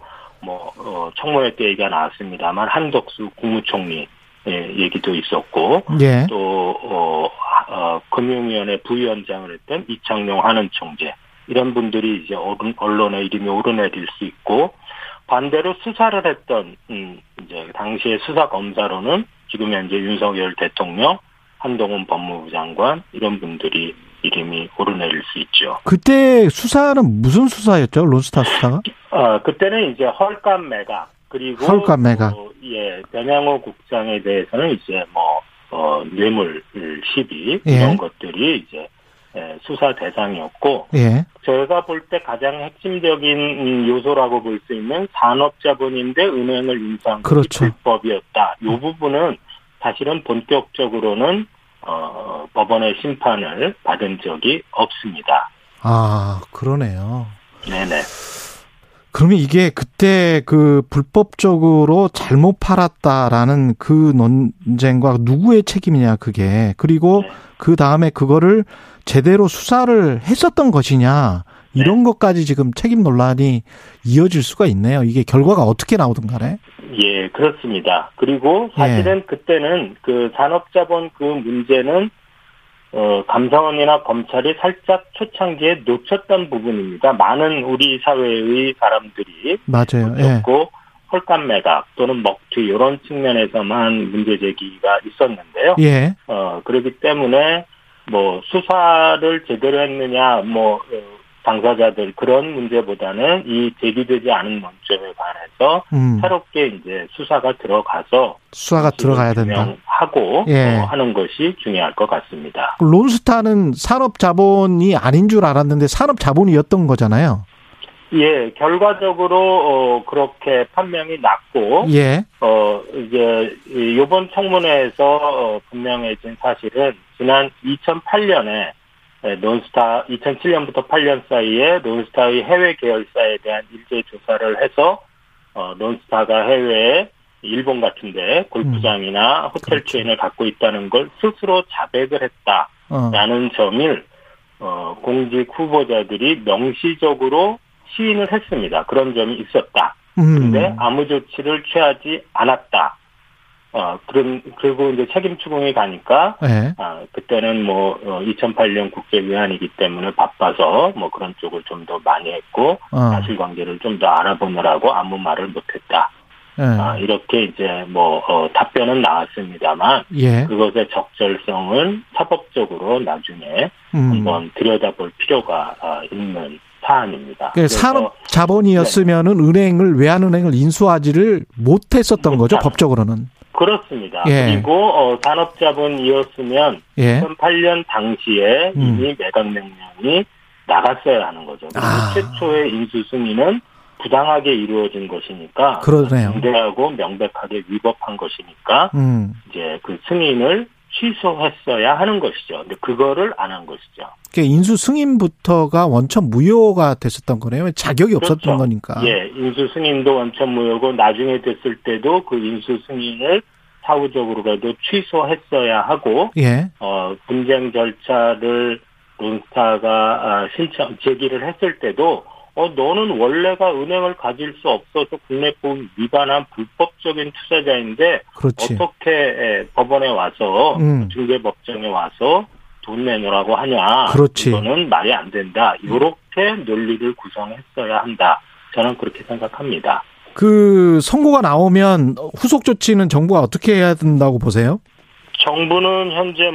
청문회 때 얘기가 나왔습니다만 한덕수 국무총리 얘기도 있었고 네. 또 금융위원회 부위원장을 했던 이창용 한은총재 이런 분들이 이제 언론의 이름이 오르내릴 수 있고 반대로 수사를 했던 이제 당시의 수사 검사로는 지금 현재 윤석열 대통령, 한동훈 법무부 장관 이런 분들이 이름이 오르내릴 수 있죠. 그때 수사는 무슨 수사였죠? 론스타 수사가? 그때는 이제 헐값 매각 그리고 헐값 매각. 예, 변양호 국장에 대해서는 이제 뇌물 시비 예. 이런 것들이 이제 수사 대상이었고 예. 저희가 볼 때 가장 핵심적인 요소라고 볼 수 있는 산업자본인데 은행을 인수한 그렇죠. 불법이었다. 이 부분은 사실은 본격적으로는 법원의 심판을 받은 적이 없습니다. 아 그러네요. 네네. 그러면 이게 그때 불법적으로 잘못 팔았다라는 그 논쟁과 누구의 책임이냐 그게 그리고 네. 그 다음에 그거를 제대로 수사를 했었던 것이냐 이런 네. 것까지 지금 책임 논란이 이어질 수가 있네요. 이게 결과가 어떻게 나오든 간에. 예, 그렇습니다. 그리고 사실은 예. 그때는 산업자본 문제는 감사원이나 검찰이 살짝 초창기에 놓쳤던 부분입니다. 많은 우리 사회의 사람들이 맞아요. 놓쳤고 예. 헐값 매각 또는 먹튀 이런 측면에서만 문제 제기가 있었는데요. 예. 그렇기 때문에 수사를 제대로 했느냐 당사자들 그런 문제보다는 이 제기되지 않은 문제에 관해서 새롭게 이제 수사가 들어가야 된다 하고 예. 하는 것이 중요할 것 같습니다. 론스타는 산업자본이 아닌 줄 알았는데 산업자본이었던 거잖아요. 예, 결과적으로 그렇게 판명이 났고 예. 이제 요번 청문회에서 분명해진 사실은 지난 2008년에 논스타 2007년부터 8년 사이에 논스타의 해외 계열사에 대한 일제 조사를 해서 논스타가 해외에 일본 같은데 골프장이나 호텔 그렇죠. 체인을 갖고 있다는 걸 스스로 자백을 했다라는 점을 공직 후보자들이 명시적으로 시인을 했습니다. 그런 점이 있었다. 그런데 아무 조치를 취하지 않았다. 그리고 이제 책임 추궁이 가니까, 네. 그때는 2008년 국제 위안이기 때문에 바빠서 그런 쪽을 좀 더 많이 했고, 사실관계를 좀 더 알아보느라고 아무 말을 못했다. 네. 이렇게 이제 답변은 나왔습니다만, 예. 그것의 적절성은 사법적으로 나중에 한번 들여다볼 필요가 있는 사안입니다. 그러니까 산업 자본이었으면은 네. 외환은행을 인수하지를 못했었던 거죠, 법적으로는. 그렇습니다. 예. 그리고 산업자본이었으면 2008년 당시에 이미 매각명령이 나갔어야 하는 거죠. 최초의 인수승인은 부당하게 이루어진 것이니까 중대하고 명백하게 위법한 것이니까 이제 그 승인을 취소했어야 하는 것이죠. 근데 그거를 안 한 것이죠. 그러니까 인수 승인부터가 원천 무효가 됐었던 거네요. 자격이 그렇죠. 없었던 거니까. 예, 인수 승인도 원천 무효고 나중에 됐을 때도 그 인수 승인을 사후적으로라도 취소했어야 하고, 예. 분쟁 절차를 논스타가 제기를 했을 때도 너는 원래가 은행을 가질 수 없어서 국내법 위반한 불법적인 투자자인데 그렇지. 어떻게 법원에 와서 중개법정에 와서 돈 내놓으라고 하냐. 그렇지. 이거는 말이 안 된다. 이렇게 논리를 구성했어야 한다. 저는 그렇게 생각합니다. 그 선고가 나오면 후속 조치는 정부가 어떻게 해야 된다고 보세요? 정부는 현재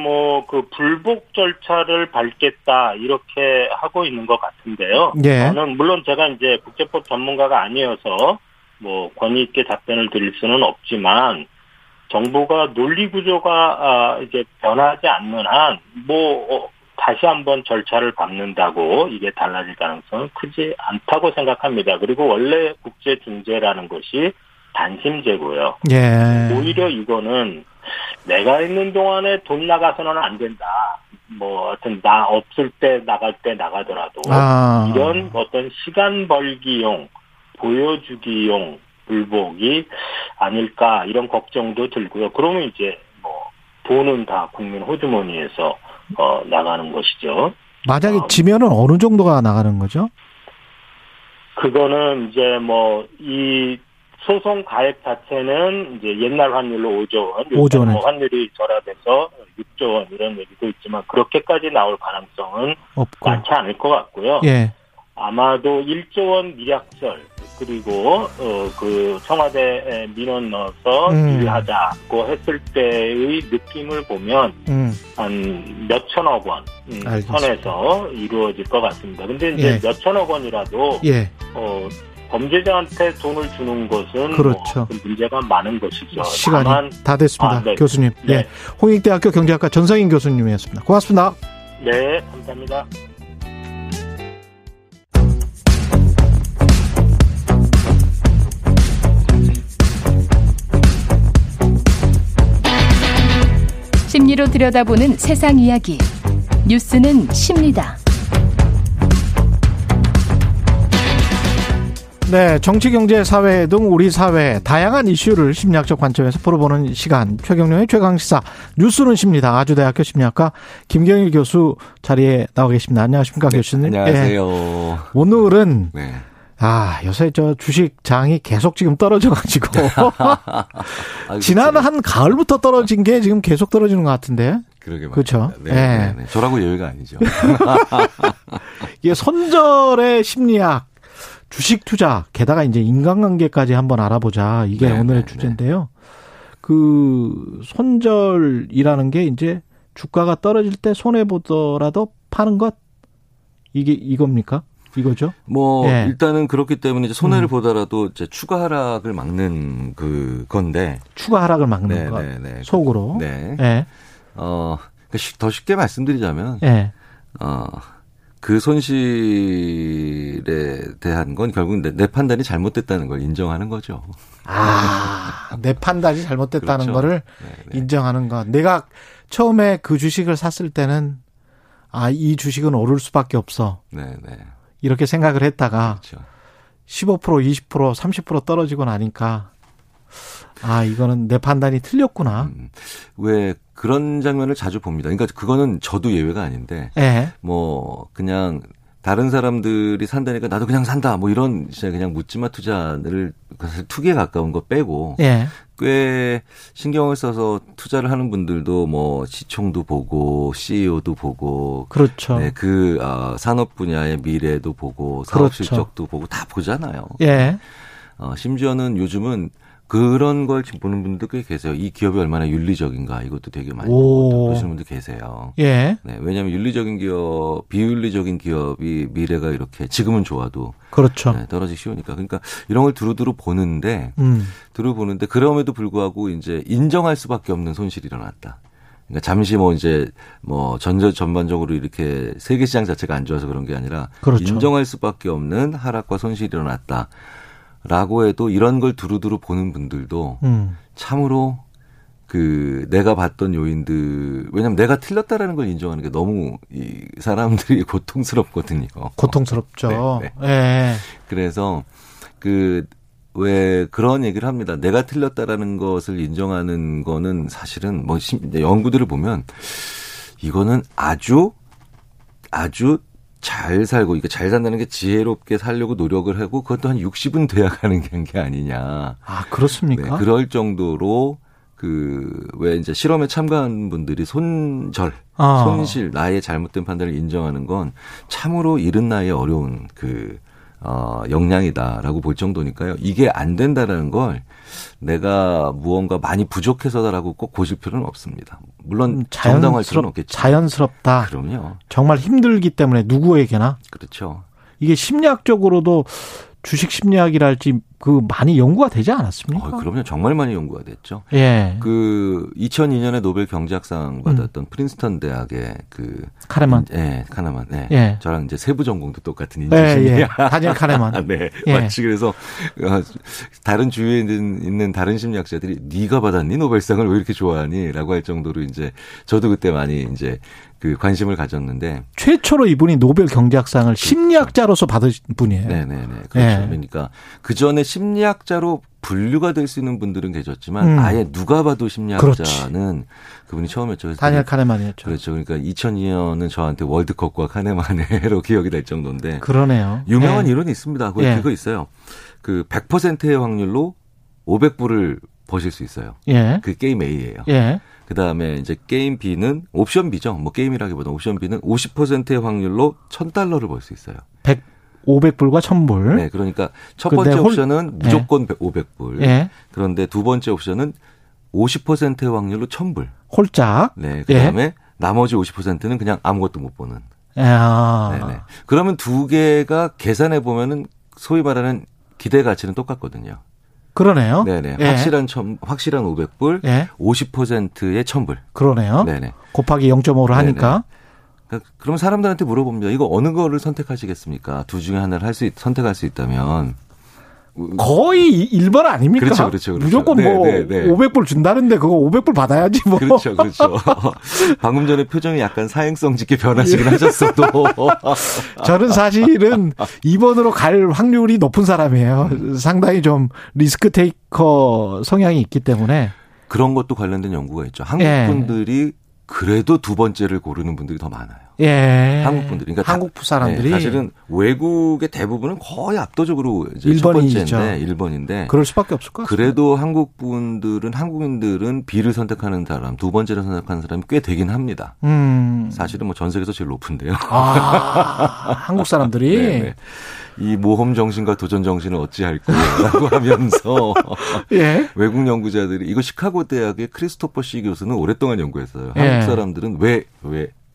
그 불복 절차를 밟겠다, 이렇게 하고 있는 것 같은데요. 예. 저는, 물론 제가 이제 국제법 전문가가 아니어서, 권위 있게 답변을 드릴 수는 없지만, 정부가 논리 구조가, 이제 변하지 않는 한, 다시 한번 절차를 밟는다고 이게 달라질 가능성은 크지 않다고 생각합니다. 그리고 원래 국제중재라는 것이 단심제고요. 예. 오히려 이거는, 내가 있는 동안에 돈 나가서는 안 된다. 하여튼 나 없을 때 나갈 때 나가더라도 이런 어떤 시간 벌기용, 보여주기용 불복이 아닐까 이런 걱정도 들고요. 그러면 이제 돈은 다 국민 호주머니에서 나가는 것이죠. 만약에 지면은 어느 정도가 나가는 거죠? 그거는 이제 이 소송 가액 자체는 이제 옛날 환율로 5조 원, 5조 원 환율이 절하돼서 6조 원 이런 얘기도 있지만 그렇게까지 나올 가능성은 없고. 많지 않을 것 같고요. 예. 아마도 1조 원 미략절 그리고 그 청와대에 민원 넣어서 유리하자고 했을 때의 느낌을 보면 한 몇천억 원 선에서 이루어질 것 같습니다. 근데 이제 예. 몇천억 원이라도 예. 범죄자한테 돈을 주는 것은 그렇죠. 문제가 많은 것이죠. 시간이 다 됐습니다. 네. 교수님. 네. 예. 홍익대학교 경제학과 전상인 교수님이었습니다. 고맙습니다. 네. 감사합니다. 심리로 들여다보는 세상 이야기. 뉴스는 십니다. 네, 정치, 경제, 사회 등 우리 사회 다양한 이슈를 심리학적 관점에서 풀어보는 시간 최경영의 최강시사 뉴스는 십니다. 아주대학교 심리학과 김경일 교수 자리에 나와 계십니다. 안녕하십니까 네, 교수님. 안녕하세요. 네. 오늘은 네. 요새 저 주식장이 계속 지금 떨어져가지고 지난 한 가을부터 떨어진 게 지금 계속 떨어지는 것 같은데. 그러게 말입니다. 그렇죠. 네, 네. 네, 네. 저라고 여유가 아니죠. 이게 선절의 심리학. 주식 투자, 게다가 이제 인간관계까지 한번 알아보자. 이게 네네, 오늘의 주제인데요. 그, 손절이라는 게 이제 주가가 떨어질 때 손해보더라도 파는 것? 이겁니까? 이거죠? 예. 일단은 그렇기 때문에 이제 손해를 보더라도 이제 추가 하락을 막는 건데. 추가 하락을 막는 네네, 것. 네네. 속으로. 네. 예. 더 쉽게 말씀드리자면. 예. 그 손실에 대한 건 결국 내 판단이 잘못됐다는 걸 인정하는 거죠. 내 판단이 잘못됐다는 그렇죠. 거를 네네. 인정하는 것. 내가 처음에 그 주식을 샀을 때는 아, 이 주식은 오를 수밖에 없어. 네네. 이렇게 생각을 했다가 그렇죠. 15%, 20%, 30% 떨어지고 나니까 아, 이거는 내 판단이 틀렸구나. 왜 그런 장면을 자주 봅니다. 그러니까 그거는 저도 예외가 아닌데 에. 뭐 그냥 다른 사람들이 산다니까 나도 그냥 산다. 뭐 이런 진짜 그냥 묻지마 투자를 사실 투기에 가까운 거 빼고 예. 꽤 신경을 써서 투자를 하는 분들도 뭐 시총도 보고 CEO도 보고 그렇죠. 네, 그 산업 분야의 미래도 보고 사업 그렇죠. 실적도 보고 다 보잖아요. 예. 심지어는 요즘은 그런 걸 지금 보는 분들도 꽤 계세요. 이 기업이 얼마나 윤리적인가 이것도 되게 많이 보시는 분들 계세요. 예. 네, 왜냐하면 윤리적인 기업, 비윤리적인 기업이 미래가 이렇게 지금은 좋아도 그렇죠. 네, 떨어지기 쉬우니까. 그러니까 이런 걸 두루두루 보는데, 그럼에도 불구하고 이제 인정할 수밖에 없는 손실이 일어났다. 그러니까 잠시 전저 전반적으로 이렇게 세계 시장 자체가 안 좋아서 그런 게 아니라 그렇죠. 인정할 수밖에 없는 하락과 손실이 일어났다. 라고 해도 이런 걸 두루두루 보는 분들도 참으로 그 내가 봤던 요인들 왜냐하면 내가 틀렸다라는 걸 인정하는 게 너무 이 사람들이 고통스럽거든요. 고통스럽죠. 네, 네. 예. 그래서 그 왜 그런 얘기를 합니다. 내가 틀렸다라는 것을 인정하는 거는 사실은 뭐 연구들을 보면 이거는 아주 잘 살고, 이게 잘 산다는 게 지혜롭게 살려고 노력을 하고, 그것도 한 60은 돼야 가는 게 아니냐. 아, 그렇습니까? 네, 그럴 정도로, 왜 이제 실험에 참가한 분들이 손실, 나의 잘못된 판단을 인정하는 건 참으로 이른 나이에 어려운 역량이다라고 볼 정도니까요. 이게 안 된다라는 걸 내가 무언가 많이 부족해서다라고 꼭 고실 필요는 없습니다. 물론 정당할 필요는 없겠지만. 자연스럽다. 그럼요. 정말 힘들기 때문에 누구에게나. 그렇죠. 이게 심리학적으로도 주식 심리학이랄지 많이 연구가 되지 않았습니까? 그럼요. 정말 많이 연구가 됐죠. 예. 2002년에 노벨 경제학상 받았던 프린스턴 대학의 카네만. 예, 카네만. 네. 예. 저랑 이제 세부 전공도 똑같은 인재신이에요. 예, 예. 다니엘 카네만. 네. 예. 마치 그래서 다른 주위에 있는 다른 심리학자들이 네가 받았니? 노벨상을 왜 이렇게 좋아하니? 라고 할 정도로 이제 저도 그때 많이 이제 관심을 가졌는데 최초로 이분이 노벨 경제학상을 그렇죠. 심리학자로서 받으신 분이에요. 네, 네, 네. 그렇죠. 예. 그러니까 그 전에 심리학자로 분류가 될 수 있는 분들은 계셨지만 아예 누가 봐도 심리학자는 그렇지. 그분이 처음이었죠. 다니엘 카네만이었죠. 그렇죠. 그러니까 2002년은 저한테 월드컵과 카네만의 해로 기억이 될 정도인데 그러네요. 유명한 예. 이론이 있습니다. 예. 그거 있어요. 100%의 확률로 500불을 버실 수 있어요. 예. 그 게임 A예요. 예. 그다음에 이제 게임 B는 옵션 B죠. 뭐 게임이라기보다 옵션 B는 50%의 확률로 $1,000를 벌 수 있어요. 500불과 1,000불. 네, 그러니까 첫 번째 옵션은 무조건 예. 500불. 예. 그런데 두 번째 옵션은 50%의 확률로 1,000불. 홀짝. 네, 그다음에 예. 나머지 50%는 그냥 아무것도 못 보는. 아. 네, 네. 그러면 두 개가 계산해 보면은 소위 말하는 기대 가치는 똑같거든요. 그러네요. 네네. 예. 확실한 500불, 예. 50%의 1,000불. 그러네요. 네네. 곱하기 0.5를 하니까. 그럼 사람들한테 물어봅니다. 이거 어느 거를 선택하시겠습니까? 두 중에 하나를 선택할 수 있다면. 거의 1번 아닙니까? 그렇죠, 그렇죠, 그렇죠. 무조건 네, 뭐, 네, 네. 500불 준다는데 그거 500불 받아야지 뭐. 그렇죠, 그렇죠. 방금 전에 표정이 약간 사행성 짓게 변하시긴 하셨어도. 저는 사실은 2번으로 갈 확률이 높은 사람이에요. 상당히 좀 리스크 테이커 성향이 있기 때문에. 그런 것도 관련된 연구가 있죠. 한국 분들이 그래도 두 번째를 고르는 분들이 더 많아요. 예. 한국 분들. 그러니까 한국 사람들이. 네, 사실은 외국의 대부분은 거의 압도적으로 이제 첫 번째인데, 1번인데. 그럴 수밖에 없을 것 같아요. 그래도 한국인들은 B를 선택하는 사람, 두 번째를 선택하는 사람이 꽤 되긴 합니다. 사실은 전 세계에서 제일 높은데요. 아, 한국 사람들이. 네네. 이 모험 정신과 도전 정신을 어찌할까라고 하면서 예. 외국 연구자들이 이거 시카고 대학의 크리스토퍼 씨 교수는 오랫동안 연구했어요. 예. 한국 사람들은 왜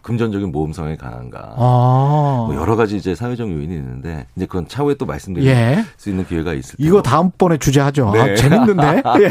금전적인 모험성에 강한가. 아. 뭐 여러 가지 이제 사회적 요인이 있는데 이제 그건 차후에 또 말씀드릴 예. 수 있는 기회가 있을 텐데. 이거 다음번에 주제하죠. 네. 아, 재밌는데. 예.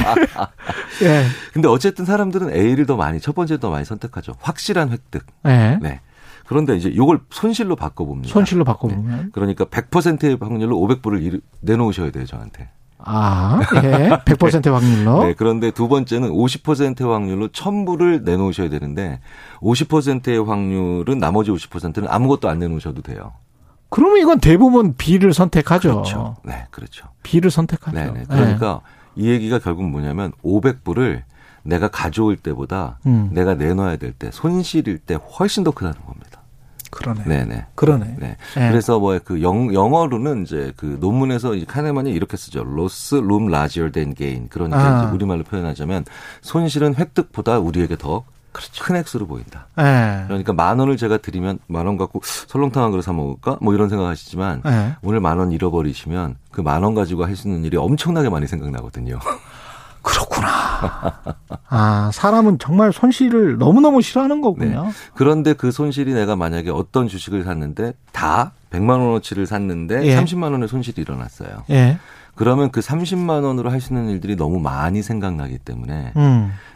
예. 근데 어쨌든 사람들은 A를 첫 번째를 더 많이 선택하죠. 확실한 획득. 예. 네. 그런데 이제 이걸 손실로 바꿔봅니다. 손실로 바꿔보면. 네. 그러니까 100%의 확률로 500불을 내놓으셔야 돼요, 저한테. 아, 예. 100% 확률로. 네, 그런데 두 번째는 50%의 확률로 1000불을 내놓으셔야 되는데 50%의 확률은 나머지 50%는 아무것도 안 내놓으셔도 돼요. 그러면 이건 대부분 B를 선택하죠. 그렇죠. 네, 그렇죠. B를 선택하죠. 네, 그러니까 네. 이 얘기가 결국 뭐냐면 500불을 내가 가져올 때보다 내가 내놔야 될 때 손실일 때 훨씬 더 크다는 겁니다. 그러네. 네네. 그러네. 네. 네. 그래서 뭐 그 영어로는 이제 그 논문에서 카네만이 이렇게 쓰죠. Loss loom larger than gain. 그러니까 이제 우리말로 표현하자면 손실은 획득보다 우리에게 더 큰 액수로 보인다. 네. 그러니까 10,000원을 제가 드리면 10,000원 갖고 설렁탕 한 그릇 사 먹을까? 뭐 이런 생각하시지만 네. 오늘 10,000원 잃어버리시면 그 10,000원 가지고 할 수 있는 일이 엄청나게 많이 생각나거든요. 그렇구나. 아, 사람은 정말 손실을 너무너무 싫어하는 거군요. 네. 그런데 그 손실이 내가 만약에 어떤 주식을 샀는데 다 100만 원어치를 샀는데 예. 30만 원의 손실이 일어났어요. 예. 그러면 그 30만 원으로 할 수 있는 일들이 너무 많이 생각나기 때문에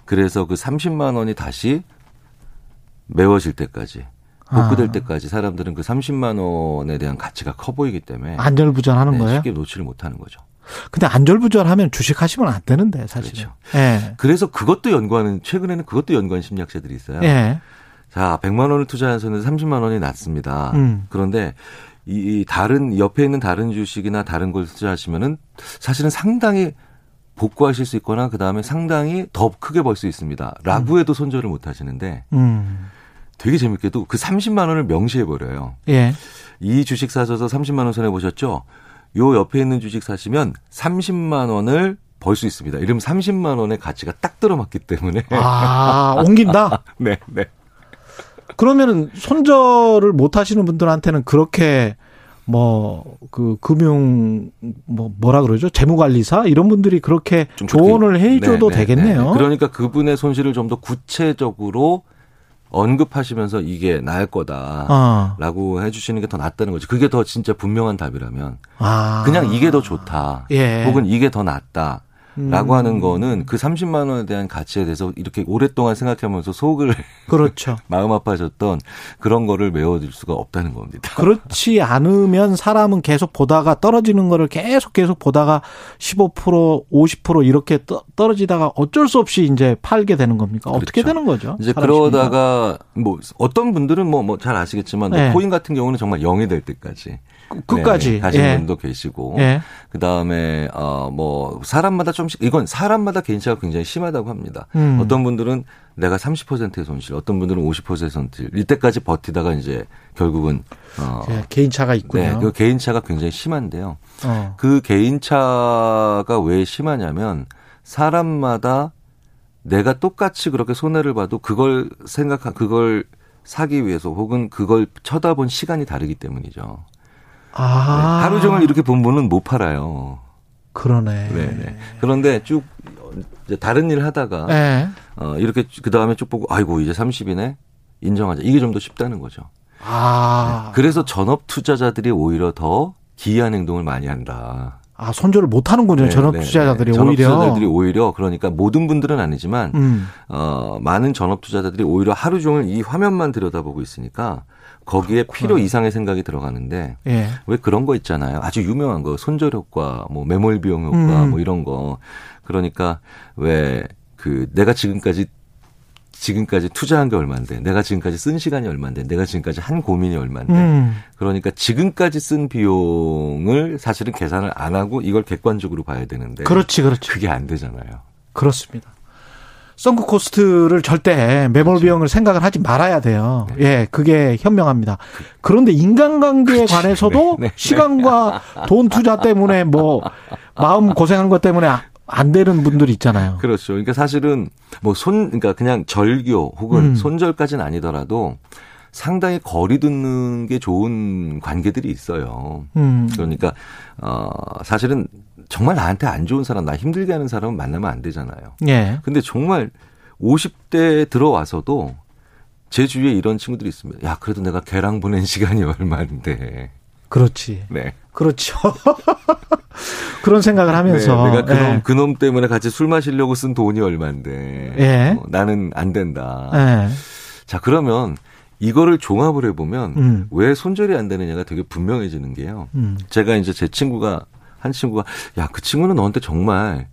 그래서 그 30만 원이 다시 메워질 때까지 복구될 때까지 사람들은 그 30만 원에 대한 가치가 커 보이기 때문에 안절부절하는 네, 거예요? 쉽게 노출을 못하는 거죠. 근데 안절부절하면 주식하시면 안 되는데 사실은. 그렇죠. 예. 그래서 그것도 연구하는 최근에는 그것도 연구한 심리학자들이 있어요. 예. 자, 100만 원을 투자해서는 30만 원이 났습니다. 그런데 이 다른 옆에 있는 다른 주식이나 다른 걸 투자하시면은 사실은 상당히 복구하실 수 있거나 그 다음에 상당히 더 크게 벌 수 있습니다.라고 해도 손절을 못 하시는데 되게 재밌게도 그 30만 원을 명시해 버려요. 예. 이 주식 사셔서 30만 원 손해 보셨죠? 요 옆에 있는 주식 사시면 30만 원을 벌 수 있습니다. 이러면 30만 원의 가치가 딱 들어맞기 때문에. 아, 옮긴다? 네, 네. 그러면은 손절을 못 하시는 분들한테는 그렇게 뭐, 그, 금융, 뭐라 그러죠? 재무관리사? 이런 분들이 그렇게 조언을 해줘도 네, 네, 되겠네요. 네. 그러니까 그분의 손실을 좀 더 구체적으로 언급하시면서 이게 나을 거다라고 해주시는 게 더 낫다는 거지. 그게 더 진짜 분명한 답이라면 그냥 이게 더 좋다 예. 혹은 이게 더 낫다라고 하는 거는 그 30만 원에 대한 가치에 대해서 이렇게 오랫동안 생각하면서 속을 그렇죠. 마음 아파졌던 그런 거를 메워줄 수가 없다는 겁니다. 그렇지 않으면 사람은 계속 보다가 떨어지는 거를 계속 보다가 15%, 50% 이렇게 떨어지다가 어쩔 수 없이 이제 팔게 되는 겁니까? 그렇죠. 어떻게 되는 거죠? 이제 그러다가 뭐 어떤 분들은 뭐 잘 아시겠지만 네. 코인 같은 경우는 정말 0이 될 때까지 끝까지 가시는 예. 분도 계시고 예. 그다음에 뭐 사람마다 좀씩 이건 사람마다 개인차가 굉장히 심하다고 합니다. 어떤 분들은 내가 30%의 손실, 어떤 분들은 50%의 손실. 이때까지 버티다가 이제 결국은 개인차가 있군요. 네, 그 개인차가 굉장히 심한데요. 그 개인차가 왜 심하냐면 사람마다 내가 똑같이 그렇게 손해를 봐도 그걸 그걸 사기 위해서 혹은 그걸 쳐다본 시간이 다르기 때문이죠. 아. 네, 하루 종일 이렇게 본 분은 못 팔아요. 그러네. 네네. 그런데 쭉 이제 다른 일 하다가 네. 이렇게 그 다음에 쭉 보고 아이고 이제 30이네 인정하자. 이게 좀 더 쉽다는 거죠. 아. 네. 그래서 전업 투자자들이 오히려 더 기이한 행동을 많이 한다. 아, 손절을 못 하는군요. 네, 전업 투자자들이 네, 네. 오히려. 전업 투자자들이 오히려 그러니까 모든 분들은 아니지만 많은 전업 투자자들이 오히려 하루 종일 이 화면만 들여다보고 있으니까 거기에 그렇구나. 필요 이상의 생각이 들어가는데 예. 왜 그런 거 있잖아요. 아주 유명한 거 손절 효과, 뭐 매몰 비용 효과, 뭐 이런 거. 그러니까 왜 그 내가 지금까지 투자한 게 얼마인데, 내가 지금까지 쓴 시간이 얼마인데, 내가 지금까지 한 고민이 얼마인데, 그러니까 지금까지 쓴 비용을 사실은 계산을 안 하고 이걸 객관적으로 봐야 되는데, 그렇지, 그게 안 되잖아요. 그렇습니다. 선크 코스트를 절대 매몰 그렇죠. 비용을 생각을 하지 말아야 돼요. 네. 예, 그게 현명합니다. 그런데 인간관계에 그렇지. 관해서도 네. 시간과 돈 투자 때문에 뭐 마음 고생한 것 때문에. 안 되는 분들이 있잖아요. 그렇죠. 그러니까 사실은 뭐 그러니까 그냥 절교 혹은 손절까지는 아니더라도 상당히 거리 두는 게 좋은 관계들이 있어요. 그러니까 사실은 정말 나한테 안 좋은 사람, 나 힘들게 하는 사람은 만나면 안 되잖아요. 예. 근데 정말 50대에 들어와서도 제 주위에 이런 친구들이 있습니다. 야, 그래도 내가 걔랑 보낸 시간이 얼마인데. 그렇지. 네. 그렇죠. 그런 생각을 하면서. 네, 내가 그놈 때문에 같이 술 마시려고 쓴 돈이 얼만데. 예. 나는 안 된다. 예. 자, 그러면 이거를 종합을 해보면 왜 손절이 안 되느냐가 되게 분명해지는 게요. 제가 이제 제 친구가 한 친구가 야, 그 친구는 너한테 정말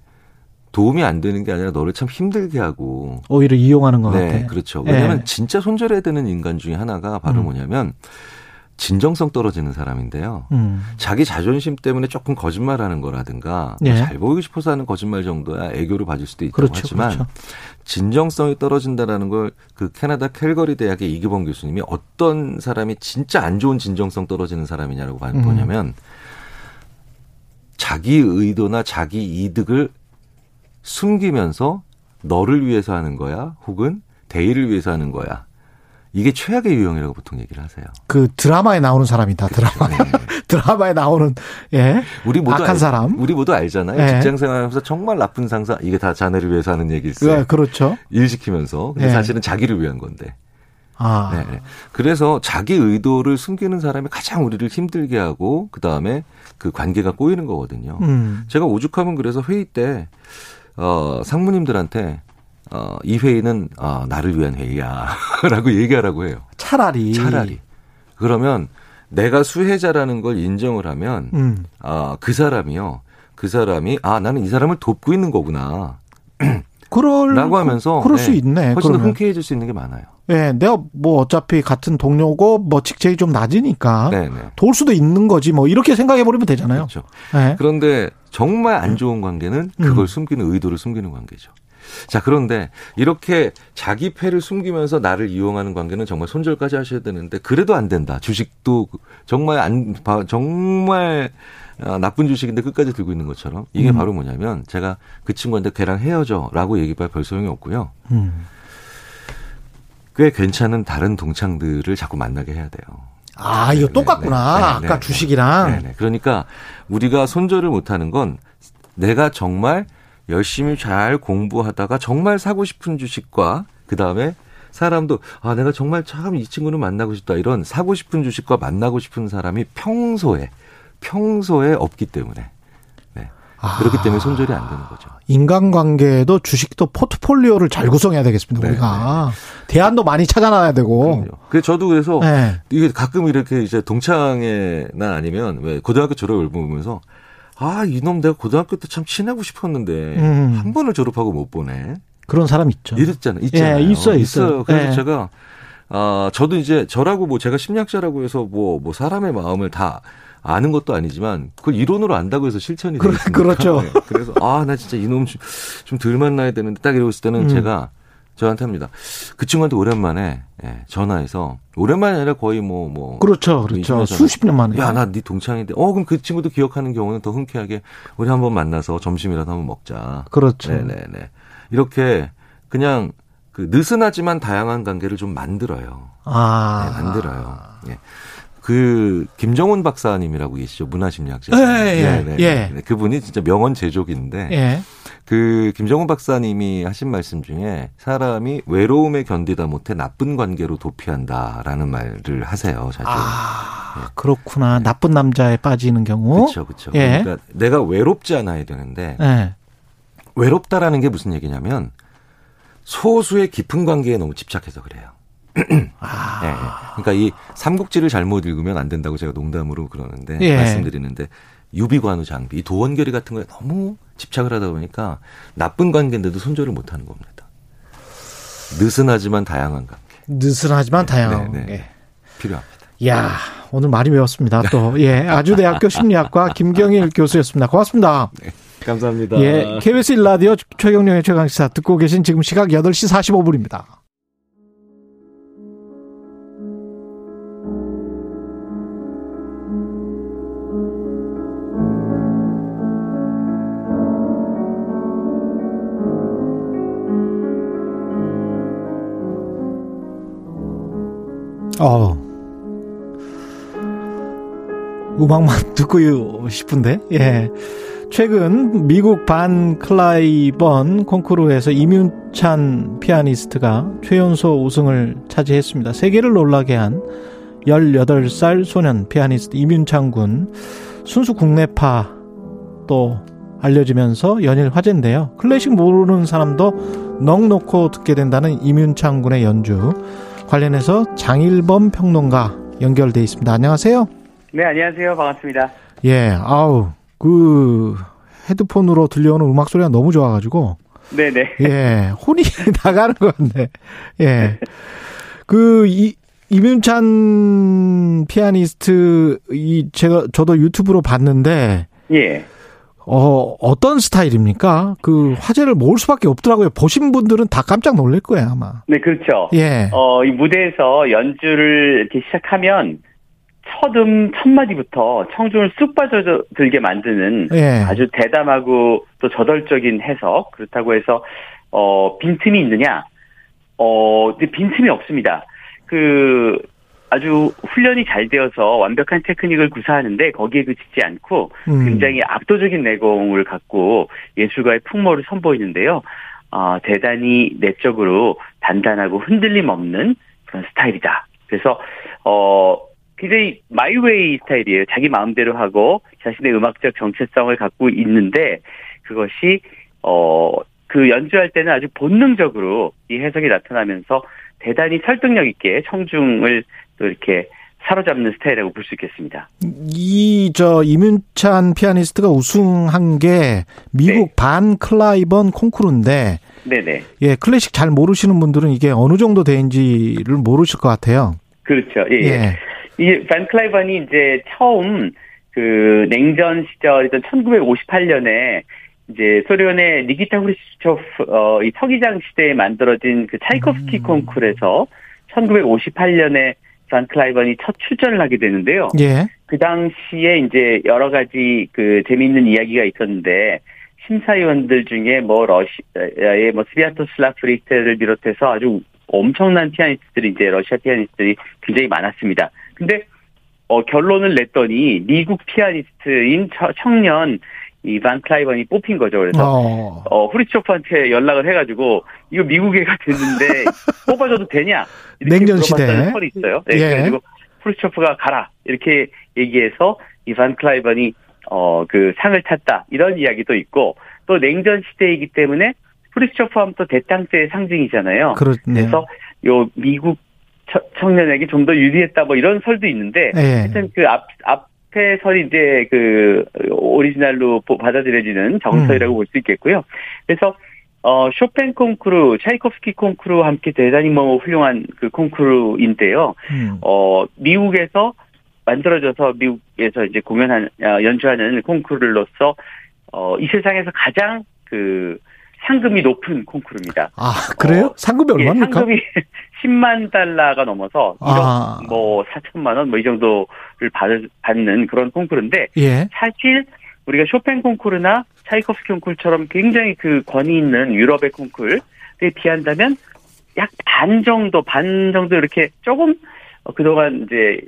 도움이 안 되는 게 아니라 너를 참 힘들게 하고. 오히려 이용하는 것 같아. 네, 그렇죠. 왜냐하면 진짜 손절해야 되는 인간 중에 하나가 바로 뭐냐면 진정성 떨어지는 사람인데요. 자기 자존심 때문에 조금 거짓말하는 거라든가 잘 보이고 싶어서 하는 거짓말 정도야 애교로 봐줄 수도 있다고 하지만 진정성이 떨어진다라는 걸 그 캐나다 캘거리 대학의 이기범 교수님이 어떤 사람이 진짜 안 좋은 진정성 떨어지는 사람이냐라고 보냐면 자기 의도나 자기 이득을 숨기면서 너를 위해서 하는 거야 혹은 대의를 위해서 하는 거야. 이게 최악의 유형이라고 보통 얘기를 하세요. 그 드라마에 나오는 사람이다. 그렇죠. 드라마. 네. 드라마에 나오는 우리 모두 악한 사람. 우리 모두 알잖아요. 네. 직장생활하면서 정말 나쁜 상사. 이게 다 자네를 위해서 하는 얘기일세. 네, 그렇죠. 일 시키면서. 근데 사실은 자기를 위한 건데. 아. 네. 그래서 자기 의도를 숨기는 사람이 가장 우리를 힘들게 하고 그다음에 그 관계가 꼬이는 거거든요. 제가 오죽하면 그래서 회의 때 상무님들한테 이 회의는 나를 위한 회의야 라고 얘기하라고 해요. 차라리. 그러면 내가 수혜자라는 걸 인정을 하면 그 사람이 나는 이 사람을 돕고 있는 거구나 라고 하면서 그럴 수 있네. 훨씬 더 흔쾌해질 수 있는 게 많아요. 네, 내가 뭐 어차피 같은 동료고 뭐 직책이 좀 낮으니까 도울 수도 있는 거지 뭐 이렇게 생각해 버리면 되잖아요. 그렇죠. 네. 그런데 정말 안 좋은 관계는 그걸 숨기는 의도를 숨기는 관계죠. 자, 그런데 이렇게 자기 패를 숨기면서 나를 이용하는 관계는 정말 손절까지 하셔야 되는데 그래도 안 된다. 주식도 정말 나쁜 주식인데 끝까지 들고 있는 것처럼 이게 바로 뭐냐면 제가 그 친구한테 걔랑 헤어져라고 얘기해봐야 별 소용이 없고요. 꽤 괜찮은 다른 동창들을 자꾸 만나게 해야 돼요. 아, 이거 똑같구나. 아까 주식이랑. 네네. 그러니까 우리가 손절을 못하는 건 내가 정말 열심히 잘 공부하다가 정말 사고 싶은 주식과 그다음에 사람도 내가 정말 참 이 친구는 만나고 싶다. 이런 사고 싶은 주식과 만나고 싶은 사람이 평소에 없기 때문에. 네. 그렇기 때문에 손절이 안 되는 거죠. 인간관계에도 주식도 포트폴리오를 잘 구성해야 되겠습니다. 우리가. 대안도 많이 찾아놔야 되고. 그래서 저도 그래서 이게 가끔 이렇게 이제 동창회나 아니면 왜 고등학교 졸업을 보면서 이놈 내가 고등학교 때 참 친하고 싶었는데 한 번을 졸업하고 못 보네. 그런 사람 있죠. 있잖아요. 예, 있어요. 그래서 제가 저도 이제 저라고 뭐 제가 심리학자라고 해서 뭐 사람의 마음을 다 아는 것도 아니지만 그걸 이론으로 안다고 해서 실천이 되겠습니까? 그렇죠. 네. 그래서 나 진짜 이놈 좀 덜 만나야 되는데 딱 이러고 있을 때는 제가 저한테 합니다. 그 친구한테 오랜만에 전화해서 오랜만이 아니라 거의 뭐 그렇죠. 수십 년 만에. 야, 나 네 동창인데. 그럼 그 친구도 기억하는 경우는 더 흔쾌하게 우리 한번 만나서 점심이라도 한번 먹자. 그렇죠. 네네네. 이렇게 그냥 그 느슨하지만 다양한 관계를 좀 만들어요. 예. 그 김정훈 박사님이라고 계시죠. 문화심리학자. 네. 그분이 진짜 명언 제조기인데. 그 김정훈 박사님이 하신 말씀 중에 사람이 외로움에 견디다 못해 나쁜 관계로 도피한다라는 말을 하세요. 자주. 그렇구나. 나쁜 남자에 빠지는 경우. 그렇죠. 그러니까 내가 외롭지 않아야 되는데 외롭다라는 게 무슨 얘기냐면 소수의 깊은 관계에 너무 집착해서 그래요. 그러니까 이 삼국지를 잘못 읽으면 안 된다고 제가 농담으로 그러는데 말씀드리는데 유비관우 장비 이 도원결의 같은 거에 너무 집착을 하다 보니까 나쁜 관계인데도 손절을 못하는 겁니다. 느슨하지만 다양한 관계. 네. 필요합니다. 이야, 오늘 많이 배웠습니다. 또 아주대학교 심리학과 김경일 교수였습니다. 고맙습니다. 네, 감사합니다. KBS 1라디오 최경영의 최강시사 듣고 계신 지금 시각 8시 45분입니다. 음악만 듣고 싶은데. 최근 미국 반 클라이번 콩쿠르에서 임윤찬 피아니스트가 최연소 우승을 차지했습니다. 세계를 놀라게 한 18살 소년 피아니스트 임윤찬 군, 순수 국내파 또 알려지면서 연일 화제인데요. 클래식 모르는 사람도 넉넉히 듣게 된다는 임윤찬 군의 연주 관련해서 장일범 평론가 연결돼 있습니다. 안녕하세요. 네, 안녕하세요. 반갑습니다. 그 헤드폰으로 들려오는 음악 소리가 너무 좋아가지고. 네네. 예, 혼이 나가는 것 같네. 예. 그, 이윤찬 피아니스트, 저도 유튜브로 봤는데. 예. 어떤 스타일입니까? 그 화제를 모을 수밖에 없더라고요. 보신 분들은 다 깜짝 놀랄 거예요, 아마. 네, 그렇죠. 예. 이 무대에서 연주를 이렇게 시작하면 첫 마디부터 청중을 쑥 빠져들게 만드는 예. 아주 대담하고 또 저돌적인 해석. 그렇다고 해서 빈틈이 있느냐? 빈틈이 없습니다. 그 아주 훈련이 잘 되어서 완벽한 테크닉을 구사하는데 거기에 그치지 않고 굉장히 압도적인 내공을 갖고 예술가의 풍모를 선보이는데요. 대단히 내적으로 단단하고 흔들림 없는 그런 스타일이다. 그래서 굉장히 마이웨이 스타일이에요. 자기 마음대로 하고 자신의 음악적 정체성을 갖고 있는데 그것이 그 연주할 때는 아주 본능적으로 이 해석이 나타나면서 대단히 설득력 있게 청중을 또 이렇게 사로잡는 스타일이라고 볼 수 있겠습니다. 이윤찬 피아니스트가 우승한 게 미국 네. 반 클라이번 콩쿠르인데, 네네. 예 클래식 잘 모르시는 분들은 이게 어느 정도 대인지를 모르실 것 같아요. 그렇죠. 예. 예. 이 반 클라이번이 이제 처음 그 냉전 시절이던 1958년에 이제 소련의 니키타 후르츠초프 이 서기장 시대에 만들어진 그 차이코프스키 콩쿠르에서 1958년에 반 클라이번이 첫 출전을 하게 되는데요. 예. 그 당시에 이제 여러 가지 그 재미있는 이야기가 있었는데 심사위원들 중에 뭐 러시아의 뭐 스비아토슬라프 프리스테를 비롯해서 아주 엄청난 피아니스트들이 이제 러시아 피아니스트들이 굉장히 많았습니다. 근데 결론을 냈더니 미국 피아니스트인 청년 이 반 클라이번이 뽑힌 거죠. 그래서 후르츠초프한테 연락을 해가지고 이거 미국에 가 됐는데 뽑아줘도 되냐 이렇게 물어봤다는 설이 있어요. 네, 예. 그래가지고 후르츠초프가 가라 이렇게 얘기해서 이 반 클라이번이 그 상을 탔다 이런 이야기도 있고 또 냉전 시대이기 때문에 후르츠초프하면 또 대탕세의 상징이잖아요. 그렇네요. 그래서 요 미국 청년에게 좀 더 유리했다 뭐 이런 설도 있는데 예. 하여튼 그 앞에 설이 이제 그 오리지널로 받아들여지는 정설이라고 볼 수 있겠고요. 그래서 쇼팽 콩쿠르, 차이코프스키 콩쿠르와 함께 대단히 뭐 훌륭한 그 콩쿠르인데요. 미국에서 만들어져서 미국에서 이제 연주하는 콩쿠르로서 이 세상에서 가장 그 상금이 높은 콩쿠르입니다. 아, 그래요? 상금이 얼마입니까? 예, 상금이 10만 달러가 넘어서 1억 뭐 4천만 원 뭐 이 정도를 받는 그런 콩쿠르인데 예. 사실 우리가 쇼팽 콩쿠르나 차이코프스키 콩쿠르처럼 굉장히 그 권위 있는 유럽의 콩쿠르에 비한다면 약 반 정도 이렇게 조금 그동안 이제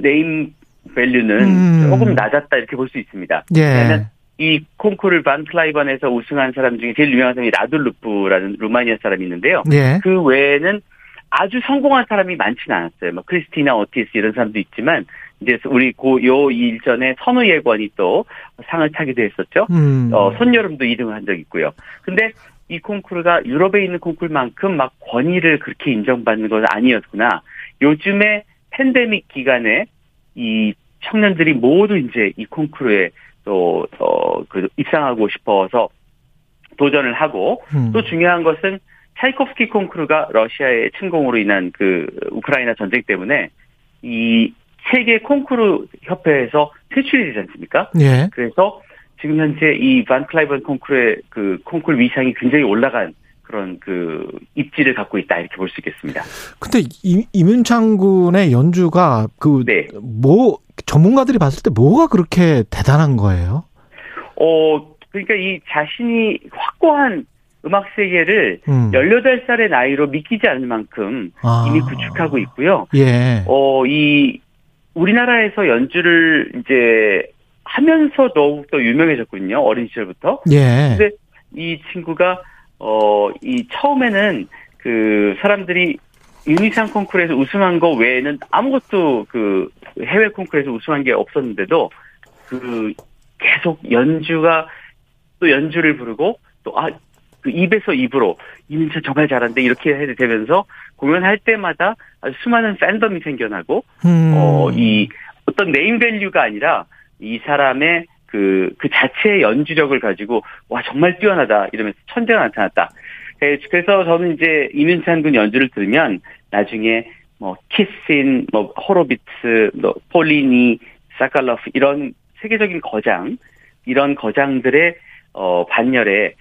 네임 밸류는 조금 낮았다 이렇게 볼 수 있습니다. 예. 왜냐하면 이 콩쿠르 반 클라이번에서 우승한 사람 중에 제일 유명한 사람이 라둘루프라는 루마니아 사람이 있는데요. 예. 그 외에는 아주 성공한 사람이 많지는 않았어요. 막 크리스티나 오티스 이런 사람도 있지만 이제 우리 요 일전에 선우 예권이 또 상을 타기도 했었죠. 손여름도 2등을 한 적이 있고요. 근데 이 콩쿠르가 유럽에 있는 콩쿠르만큼 막 권위를 그렇게 인정받는 건 아니었구나. 요즘에 팬데믹 기간에 이 청년들이 모두 이제 이 콩쿠르에 또 그 입상하고 싶어서 도전을 하고 또 중요한 것은 차이코프스키 콩쿠르가 러시아의 침공으로 인한 그 우크라이나 전쟁 때문에 이 세계 콩쿠르 협회에서 퇴출이 되지 않습니까? 예. 그래서 지금 현재 이 반 클라이번 콩쿠르의 그 콩쿠르 위상이 굉장히 올라간 그런 그 입지를 갖고 있다 이렇게 볼 수 있겠습니다. 근데 이윤찬 군의 연주가 그 뭐 전문가들이 봤을 때 뭐가 그렇게 대단한 거예요? 그러니까 이 자신이 확고한 음악 세계를 18살의 나이로 믿기지 않을 만큼 이미 구축하고 있고요. 예. 이 우리나라에서 연주를 이제 하면서 더욱더 유명해졌군요. 어린 시절부터. 예. 근데 이 친구가 이 처음에는 그 사람들이 유니상 콩쿠르에서 우승한 거 외에는 아무것도 그 해외 콩쿠르에서 우승한 게 없었는데도 그 계속 연주를 부르고 또 그 입에서 입으로 이민찬 정말 잘한데 이렇게 해도 되면서 공연할 때마다 아주 수많은 팬덤이 생겨나고 이 어떤 네임 밸류가 아니라 이 사람의 그 자체의 연주력을 가지고 와 정말 뛰어나다 이러면서 천재가 나타났다. 그래서 저는 이제 임윤찬 군 연주를 들으면 나중에 뭐 키신, 뭐 호로비츠, 뭐 폴리니, 사칼로프 이런 세계적인 거장 이런 거장들의 반열에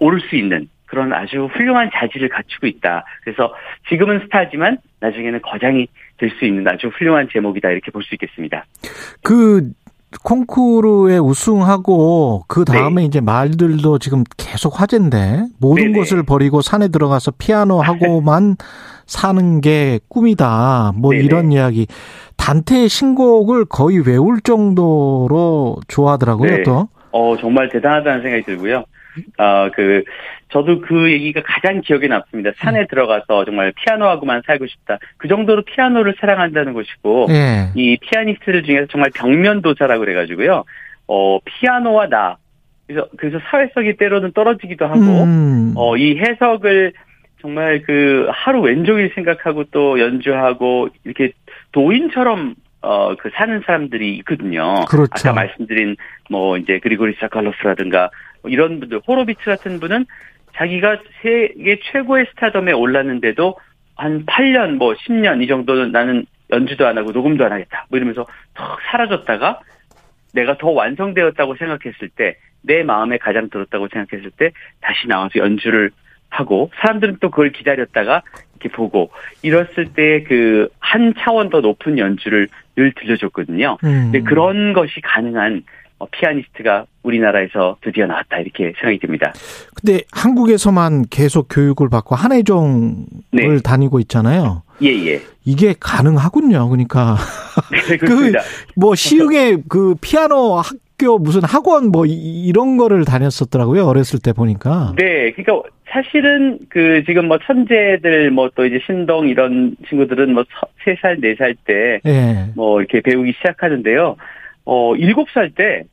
오를 수 있는 그런 아주 훌륭한 자질을 갖추고 있다. 그래서 지금은 스타지만 나중에는 거장이 될 수 있는 아주 훌륭한 제목이다 이렇게 볼 수 있겠습니다. 그 콩쿠르에 우승하고 그 다음에 네. 이제 말들도 지금 계속 화제인데 모든 네네. 것을 버리고 산에 들어가서 피아노 하고만 사는 게 꿈이다. 뭐 네네. 이런 이야기. 단테의 신곡을 거의 외울 정도로 좋아하더라고요. 네. 또. 정말 대단하다는 생각이 들고요. 저도 그 얘기가 가장 기억에 남습니다. 산에 들어가서 정말 피아노하고만 살고 싶다. 그 정도로 피아노를 사랑한다는 것이고, 예. 이 피아니스트들 중에서 정말 벽면도사라고 그래가지고요. 피아노와 나. 그래서 사회성이 때로는 떨어지기도 하고, 이 해석을 정말 그 하루 왼종일 생각하고 또 연주하고, 이렇게 도인처럼 그 사는 사람들이 있거든요. 그렇죠. 아까 말씀드린 뭐 이제 그리고리 사칼로프라든가 이런 분들, 호로비츠 같은 분은 자기가 세계 최고의 스타덤에 올랐는데도 한 8년, 뭐 10년 이 정도는 나는 연주도 안 하고 녹음도 안 하겠다. 뭐 이러면서 턱 사라졌다가 내가 더 완성되었다고 생각했을 때, 내 마음에 가장 들었다고 생각했을 때 다시 나와서 연주를 하고, 사람들은 또 그걸 기다렸다가 이렇게 보고, 이랬을 때 그 한 차원 더 높은 연주를 늘 들려줬거든요. 근데 그런 것이 가능한 피아니스트가 우리나라에서 드디어 나왔다 이렇게 생각이 듭니다. 근데 한국에서만 계속 교육을 받고 한예종을 네. 다니고 있잖아요. 예예. 이게 가능하군요. 그러니까 네, 그 뭐 시흥에 그 피아노 학교 무슨 학원 뭐 이런 거를 다녔었더라고요. 어렸을 때 보니까. 네, 그러니까 사실은 그 지금 뭐 천재들 뭐 또 이제 신동 이런 친구들은 뭐 3살 4살 때 뭐 네. 이렇게 배우기 시작하는데요. 7살 때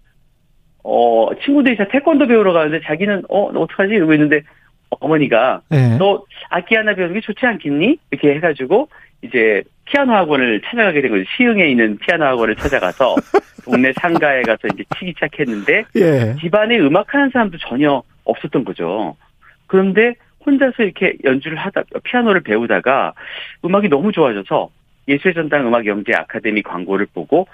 친구들이 태권도 배우러 가는데 자기는 너 어떡하지 이러고 있는데 어머니가 네. 너 악기 하나 배우는 게 좋지 않겠니? 이렇게 해가지고 이제 피아노 학원을 찾아가게 된 거죠. 시흥에 있는 피아노 학원을 찾아가서 동네 상가에 가서 이제 치기 시작했는데 예. 집안에 음악하는 사람도 전혀 없었던 거죠. 그런데 혼자서 이렇게 연주를 하다 피아노를 배우다가 음악이 너무 좋아져서 예술의 전당 음악 영재 아카데미 광고를 보고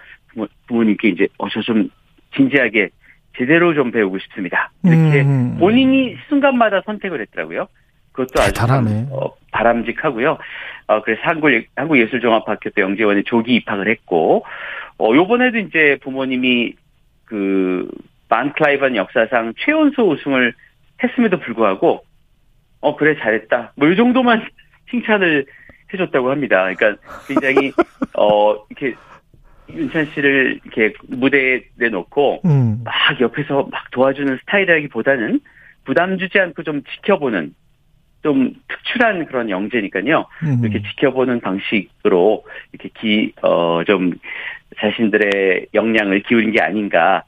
부모님께 이제 저 좀 진지하게 제대로 좀 배우고 싶습니다. 이렇게 본인이 순간마다 선택을 했더라고요. 그것도 아주 참, 바람직하고요. 그래서 한국예술종합학교 때 영재원에 조기 입학을 했고 요번에도 이제 부모님이 그 반 클라이번 역사상 최연소 우승을 했음에도 불구하고 그래 잘했다. 뭐 이 정도만 칭찬을 해줬다고 합니다. 그러니까 굉장히 이렇게 윤찬 씨를 이렇게 무대에 내놓고 막 옆에서 막 도와주는 스타일이라기보다는 부담 주지 않고 좀 지켜보는 좀 특출한 그런 영재니까요. 이렇게 지켜보는 방식으로 이렇게 좀 자신들의 역량을 기울인 게 아닌가.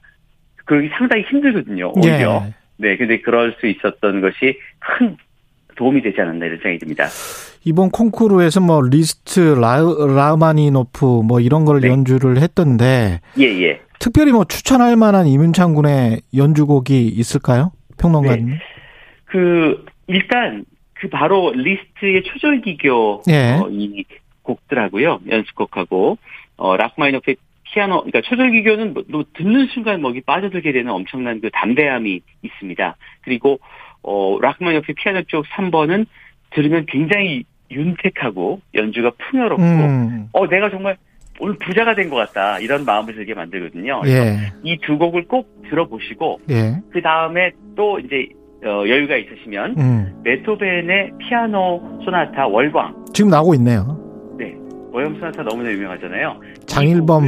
그러기 상당히 힘들거든요. 오히려. 예. 네, 근데 그럴 수 있었던 것이 큰 도움이 되지 않았나 이런 생각이 듭니다. 이번 콩쿠르에서 뭐 리스트, 라흐마니노프 뭐 이런 걸 네. 연주를 했던데 예예. 특별히 뭐 추천할 만한 임윤찬 군의 연주곡이 있을까요? 평론가님. 네. 일단 바로 리스트의 초절기교 예. 이 곡들하고요. 연습곡하고 라흐마니노프의 피아노 그러니까 초절기교는 뭐 듣는 순간 목이 빠져들게 되는 엄청난 그 담대함이 있습니다. 그리고 라흐마니노프의 피아노 쪽 3번은 들으면 굉장히 윤택하고 연주가 풍요롭고 내가 정말 오늘 부자가 된 것 같다 이런 마음을 들게 만들거든요. 예. 이 두 곡을 꼭 들어보시고 예. 그 다음에 또 이제 여유가 있으시면 베토벤의 피아노 소나타 월광 지금 나오고 있네요. 네, 월광 소나타 너무나 유명하잖아요. 장일범